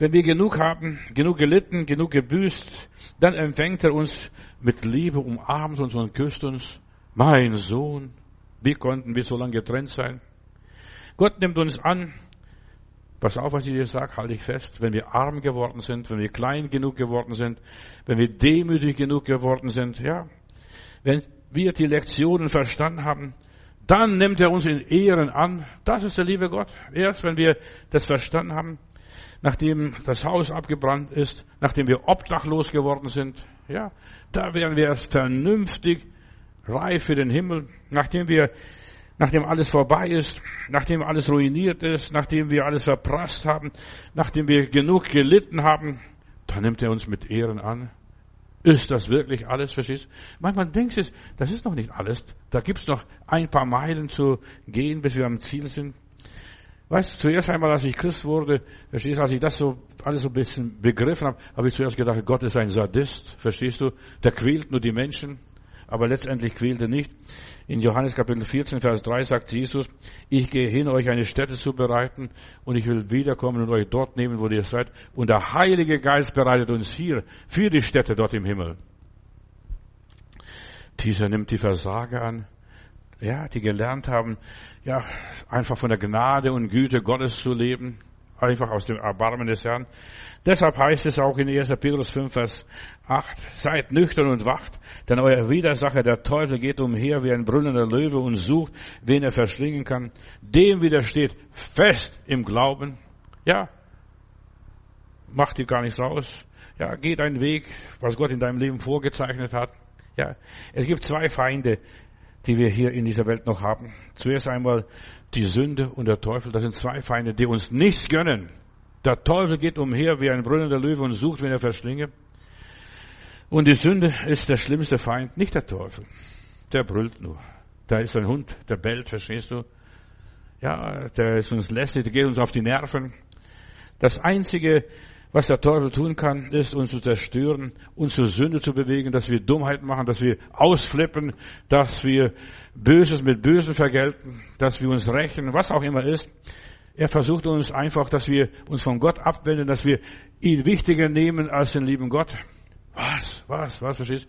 Wenn wir genug haben, genug gelitten, genug gebüßt, dann empfängt er uns mit Liebe, umarmt uns und küsst uns. Mein Sohn, wie konnten wir so lange getrennt sein? Gott nimmt uns an. Pass auf, was ich dir sage, halte ich fest. Wenn wir arm geworden sind, wenn wir klein genug geworden sind, wenn wir demütig genug geworden sind, ja, wenn wir die Lektionen verstanden haben, dann nimmt er uns in Ehren an. Das ist der liebe Gott. Erst wenn wir das verstanden haben, nachdem das Haus abgebrannt ist, nachdem wir obdachlos geworden sind, ja, da werden wir erst vernünftig reif für den Himmel, nachdem wir, nachdem alles vorbei ist, nachdem alles ruiniert ist, nachdem wir alles verprasst haben, nachdem wir genug gelitten haben, dann nimmt er uns mit Ehren an. Ist das wirklich alles, verstehst du? Manchmal denkst du, das ist noch nicht alles, da gibt's noch ein paar Meilen zu gehen, bis wir am Ziel sind. Weißt du, zuerst einmal, als ich Christ wurde, verstehst du, als ich das so alles so ein bisschen begriffen habe, habe ich zuerst gedacht, Gott ist ein Sadist, verstehst du? Der quält nur die Menschen, aber letztendlich quält er nicht. In Johannes Kapitel vierzehn, Vers drei sagt Jesus, ich gehe hin, euch eine Stätte zu bereiten und ich will wiederkommen und euch dort nehmen, wo ihr seid. Und der Heilige Geist bereitet uns hier für die Stätte dort im Himmel. Dieser nimmt die Versager an. Ja, die gelernt haben, ja, einfach von der Gnade und Güte Gottes zu leben, einfach aus dem Erbarmen des Herrn. Deshalb heißt es auch in erster. Petrus fünf, Vers acht, seid nüchtern und wacht, denn euer Widersacher, der Teufel, geht umher wie ein brüllender Löwe und sucht, wen er verschlingen kann. Dem widersteht fest im Glauben. Ja, macht dir gar nichts raus. Ja, geh deinen Weg, was Gott in deinem Leben vorgezeichnet hat. Ja, es gibt zwei Feinde, die wir hier in dieser Welt noch haben. Zuerst einmal die Sünde und der Teufel. Das sind zwei Feinde, die uns nichts gönnen. Der Teufel geht umher wie ein brüllender Löwe und sucht, wen er verschlinge. Und die Sünde ist der schlimmste Feind, nicht der Teufel. Der brüllt nur. Da ist ein Hund, der bellt, verstehst du? Ja, der ist uns lästig, der geht uns auf die Nerven. Das Einzige, was der Teufel tun kann, ist, uns zu zerstören, uns zur Sünde zu bewegen, dass wir Dummheit machen, dass wir ausflippen, dass wir Böses mit Bösen vergelten, dass wir uns rächen, was auch immer ist. Er versucht uns einfach, dass wir uns von Gott abwenden, dass wir ihn wichtiger nehmen als den lieben Gott. Was, was, was, verstehst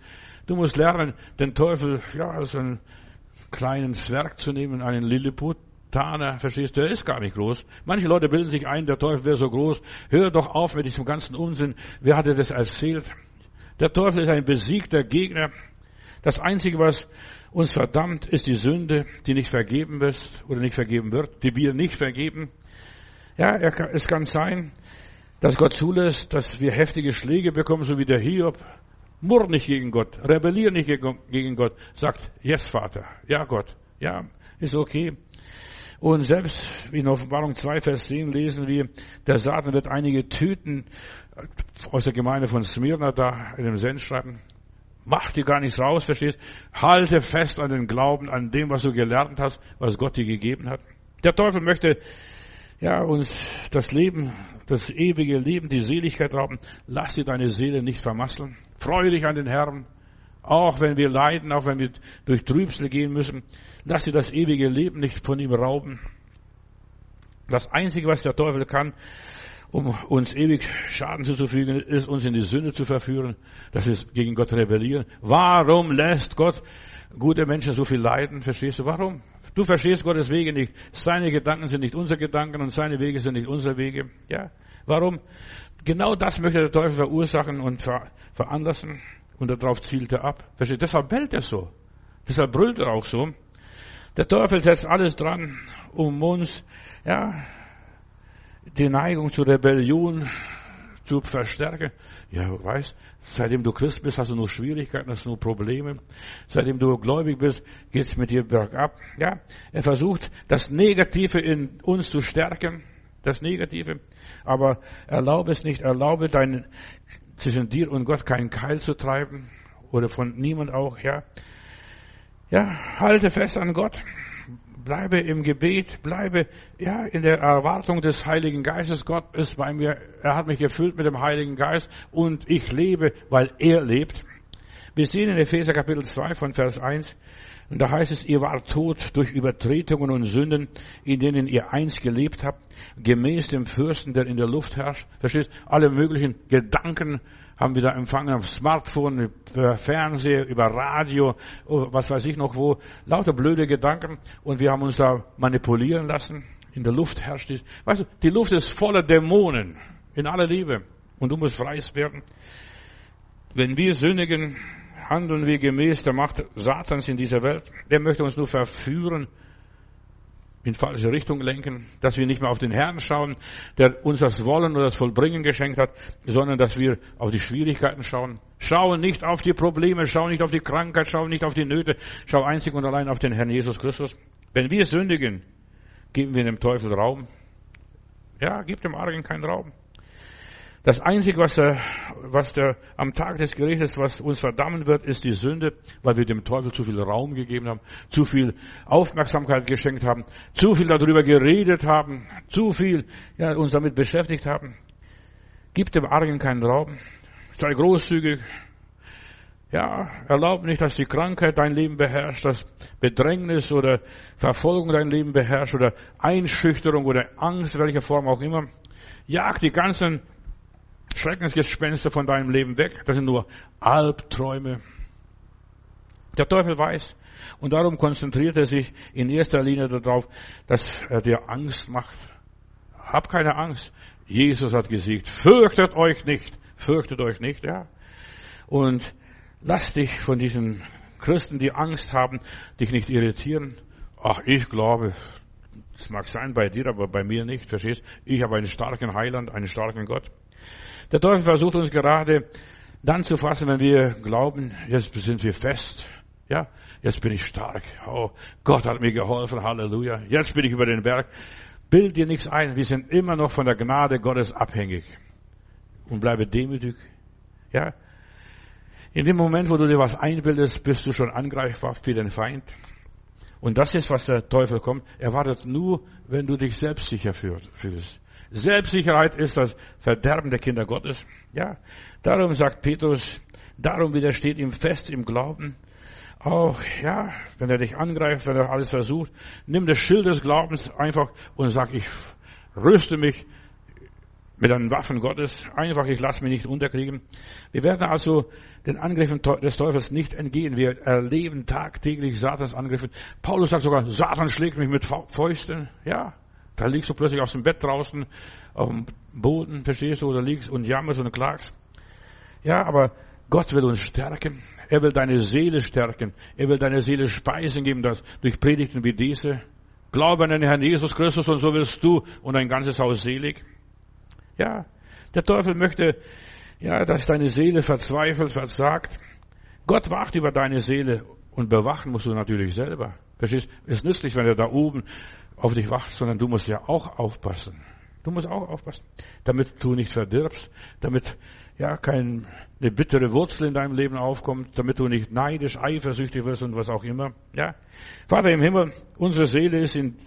du? Du musst lernen, den Teufel, ja, als einen kleinen Zwerg zu nehmen, einen Lilliput. Tana, verstehst du, der ist gar nicht groß. Manche Leute bilden sich ein, der Teufel wäre so groß. Hör doch auf mit diesem ganzen Unsinn. Wer hat dir das erzählt? Der Teufel ist ein besiegter Gegner. Das Einzige, was uns verdammt, ist die Sünde, die nicht vergeben ist oder nicht vergeben wird, die wir nicht vergeben. Ja, er kann, es kann sein, dass Gott zulässt, dass wir heftige Schläge bekommen, so wie der Hiob. Murr nicht gegen Gott, rebellier nicht gegen Gott. Sagt, yes, Vater, ja Gott, ja ist okay. Und selbst in Offenbarung zwei, Vers zehn lesen wir, der Satan wird einige töten aus der Gemeinde von Smyrna, da in dem Sendschreiben. Mach dir gar nichts raus, verstehst? Halte fest an den Glauben, an dem, was du gelernt hast, was Gott dir gegeben hat. Der Teufel möchte ja uns das Leben, das ewige Leben, die Seligkeit rauben. Lass dir deine Seele nicht vermasseln. Freue dich an den Herrn. Auch wenn wir leiden, auch wenn wir durch Trübsal gehen müssen, lass dir das ewige Leben nicht von ihm rauben. Das Einzige, was der Teufel kann, um uns ewig Schaden zuzufügen, ist, uns in die Sünde zu verführen. Das ist gegen Gott rebellieren. Warum lässt Gott gute Menschen so viel leiden? Verstehst du, warum? Du verstehst Gottes Wege nicht. Seine Gedanken sind nicht unsere Gedanken und seine Wege sind nicht unsere Wege. Ja, warum? Genau das möchte der Teufel verursachen und ver- veranlassen. Und darauf zielt er ab. Versteht? Deshalb bellt er so. Deshalb brüllt er auch so. Der Teufel setzt alles dran, um uns, ja, die Neigung zur Rebellion zu verstärken. Ja, du weißt, seitdem du Christ bist, hast du nur Schwierigkeiten, hast du nur Probleme. Seitdem du gläubig bist, geht's mit dir bergab. Ja, er versucht, das Negative in uns zu stärken. Das Negative. Aber erlaube es nicht, erlaube deinen zwischen dir und Gott keinen Keil zu treiben oder von niemand auch, ja. Ja, halte fest an Gott, bleibe im Gebet, bleibe, ja, in der Erwartung des Heiligen Geistes. Gott ist bei mir, er hat mich gefüllt mit dem Heiligen Geist und ich lebe, weil er lebt. Wir sehen in Epheser Kapitel zwei von Vers eins, und da heißt es, ihr wart tot durch Übertretungen und Sünden, in denen ihr einst gelebt habt, gemäß dem Fürsten, der in der Luft herrscht. Verstehst? Alle möglichen Gedanken haben wir da empfangen, auf Smartphone, über Fernseher, über Radio, was weiß ich noch wo. Lauter blöde Gedanken. Und wir haben uns da manipulieren lassen. In der Luft herrscht es. Weißt du, die Luft ist voller Dämonen. In aller Liebe. Und du musst frei werden. Wenn wir sündigen, handeln wir gemäß der Macht Satans in dieser Welt. Der möchte uns nur verführen, in falsche Richtung lenken, dass wir nicht mehr auf den Herrn schauen, der uns das Wollen oder das Vollbringen geschenkt hat, sondern dass wir auf die Schwierigkeiten schauen. Schau nicht auf die Probleme, schau nicht auf die Krankheit, schau nicht auf die Nöte, schau einzig und allein auf den Herrn Jesus Christus. Wenn wir sündigen, geben wir dem Teufel Raum. Ja, gib dem Argen keinen Raum. Das Einzige, was der, was der am Tag des Gerichtes, was uns verdammen wird, ist die Sünde, weil wir dem Teufel zu viel Raum gegeben haben, zu viel Aufmerksamkeit geschenkt haben, zu viel darüber geredet haben, zu viel ja, uns damit beschäftigt haben. Gib dem Argen keinen Raum, sei großzügig. Ja, erlaub nicht, dass die Krankheit dein Leben beherrscht, dass Bedrängnis oder Verfolgung dein Leben beherrscht oder Einschüchterung oder Angst, welcher Form auch immer. Jag die ganzen Schreckensgespenster von deinem Leben weg. Das sind nur Albträume. Der Teufel weiß. Und darum konzentriert er sich in erster Linie darauf, dass er dir Angst macht. Hab keine Angst. Jesus hat gesiegt. Fürchtet euch nicht. Fürchtet euch nicht, ja. Und lass dich von diesen Christen, die Angst haben, dich nicht irritieren. Ach, ich glaube, es mag sein bei dir, aber bei mir nicht. Verstehst? Ich habe einen starken Heiland, einen starken Gott. Der Teufel versucht uns gerade dann zu fassen, wenn wir glauben, jetzt sind wir fest, ja, jetzt bin ich stark, oh, Gott hat mir geholfen, Halleluja, jetzt bin ich über den Berg. Bild dir nichts ein, wir sind immer noch von der Gnade Gottes abhängig und bleibe demütig, ja. In dem Moment, wo du dir was einbildest, bist du schon angreifbar für den Feind. Und das ist, was der Teufel kommt, er wartet nur, wenn du dich selbstsicher fühlst. Selbstsicherheit ist das Verderben der Kinder Gottes. Ja, darum sagt Petrus, darum widersteht ihm fest im Glauben. Auch, ja, wenn er dich angreift, wenn er alles versucht, nimm das Schild des Glaubens einfach und sag, ich rüste mich mit den Waffen Gottes. Einfach, ich lasse mich nicht unterkriegen. Wir werden also den Angriffen des Teufels nicht entgehen. Wir erleben tagtäglich Satans Angriffe. Paulus sagt sogar, Satan schlägt mich mit Fäusten. Ja. Da liegst du plötzlich aus dem Bett draußen, auf dem Boden, verstehst du, oder liegst und jammerst und klagst. Ja, aber Gott will uns stärken. Er will deine Seele stärken. Er will deine Seele Speisen geben, das durch Predigten wie diese. Glaube an den Herrn Jesus Christus und so wirst du und dein ganzes Haus selig. Ja, der Teufel möchte, ja, dass deine Seele verzweifelt, versagt. Gott wacht über deine Seele und bewachen musst du natürlich selber. Verstehst? Es ist nützlich, wenn er da oben auf dich wacht, sondern du musst ja auch aufpassen. Du musst auch aufpassen, damit du nicht verdirbst, damit ja keine bittere Wurzel in deinem Leben aufkommt, damit du nicht neidisch, eifersüchtig wirst und was auch immer. Ja, Vater im Himmel, unsere Seele ist, in,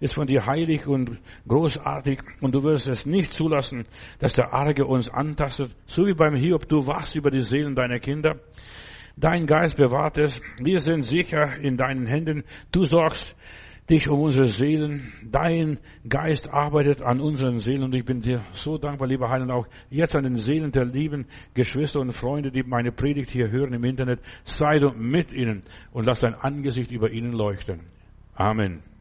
ist von dir heilig und großartig und du wirst es nicht zulassen, dass der Arge uns antastet, so wie beim Hiob. Du wachst über die Seelen deiner Kinder. Dein Geist bewahrt es. Wir sind sicher in deinen Händen. Du sorgst dich um unsere Seelen. Dein Geist arbeitet an unseren Seelen. Und ich bin dir so dankbar, lieber Heiland, auch jetzt an den Seelen der lieben Geschwister und Freunde, die meine Predigt hier hören im Internet. Sei du mit ihnen und lass dein Angesicht über ihnen leuchten. Amen.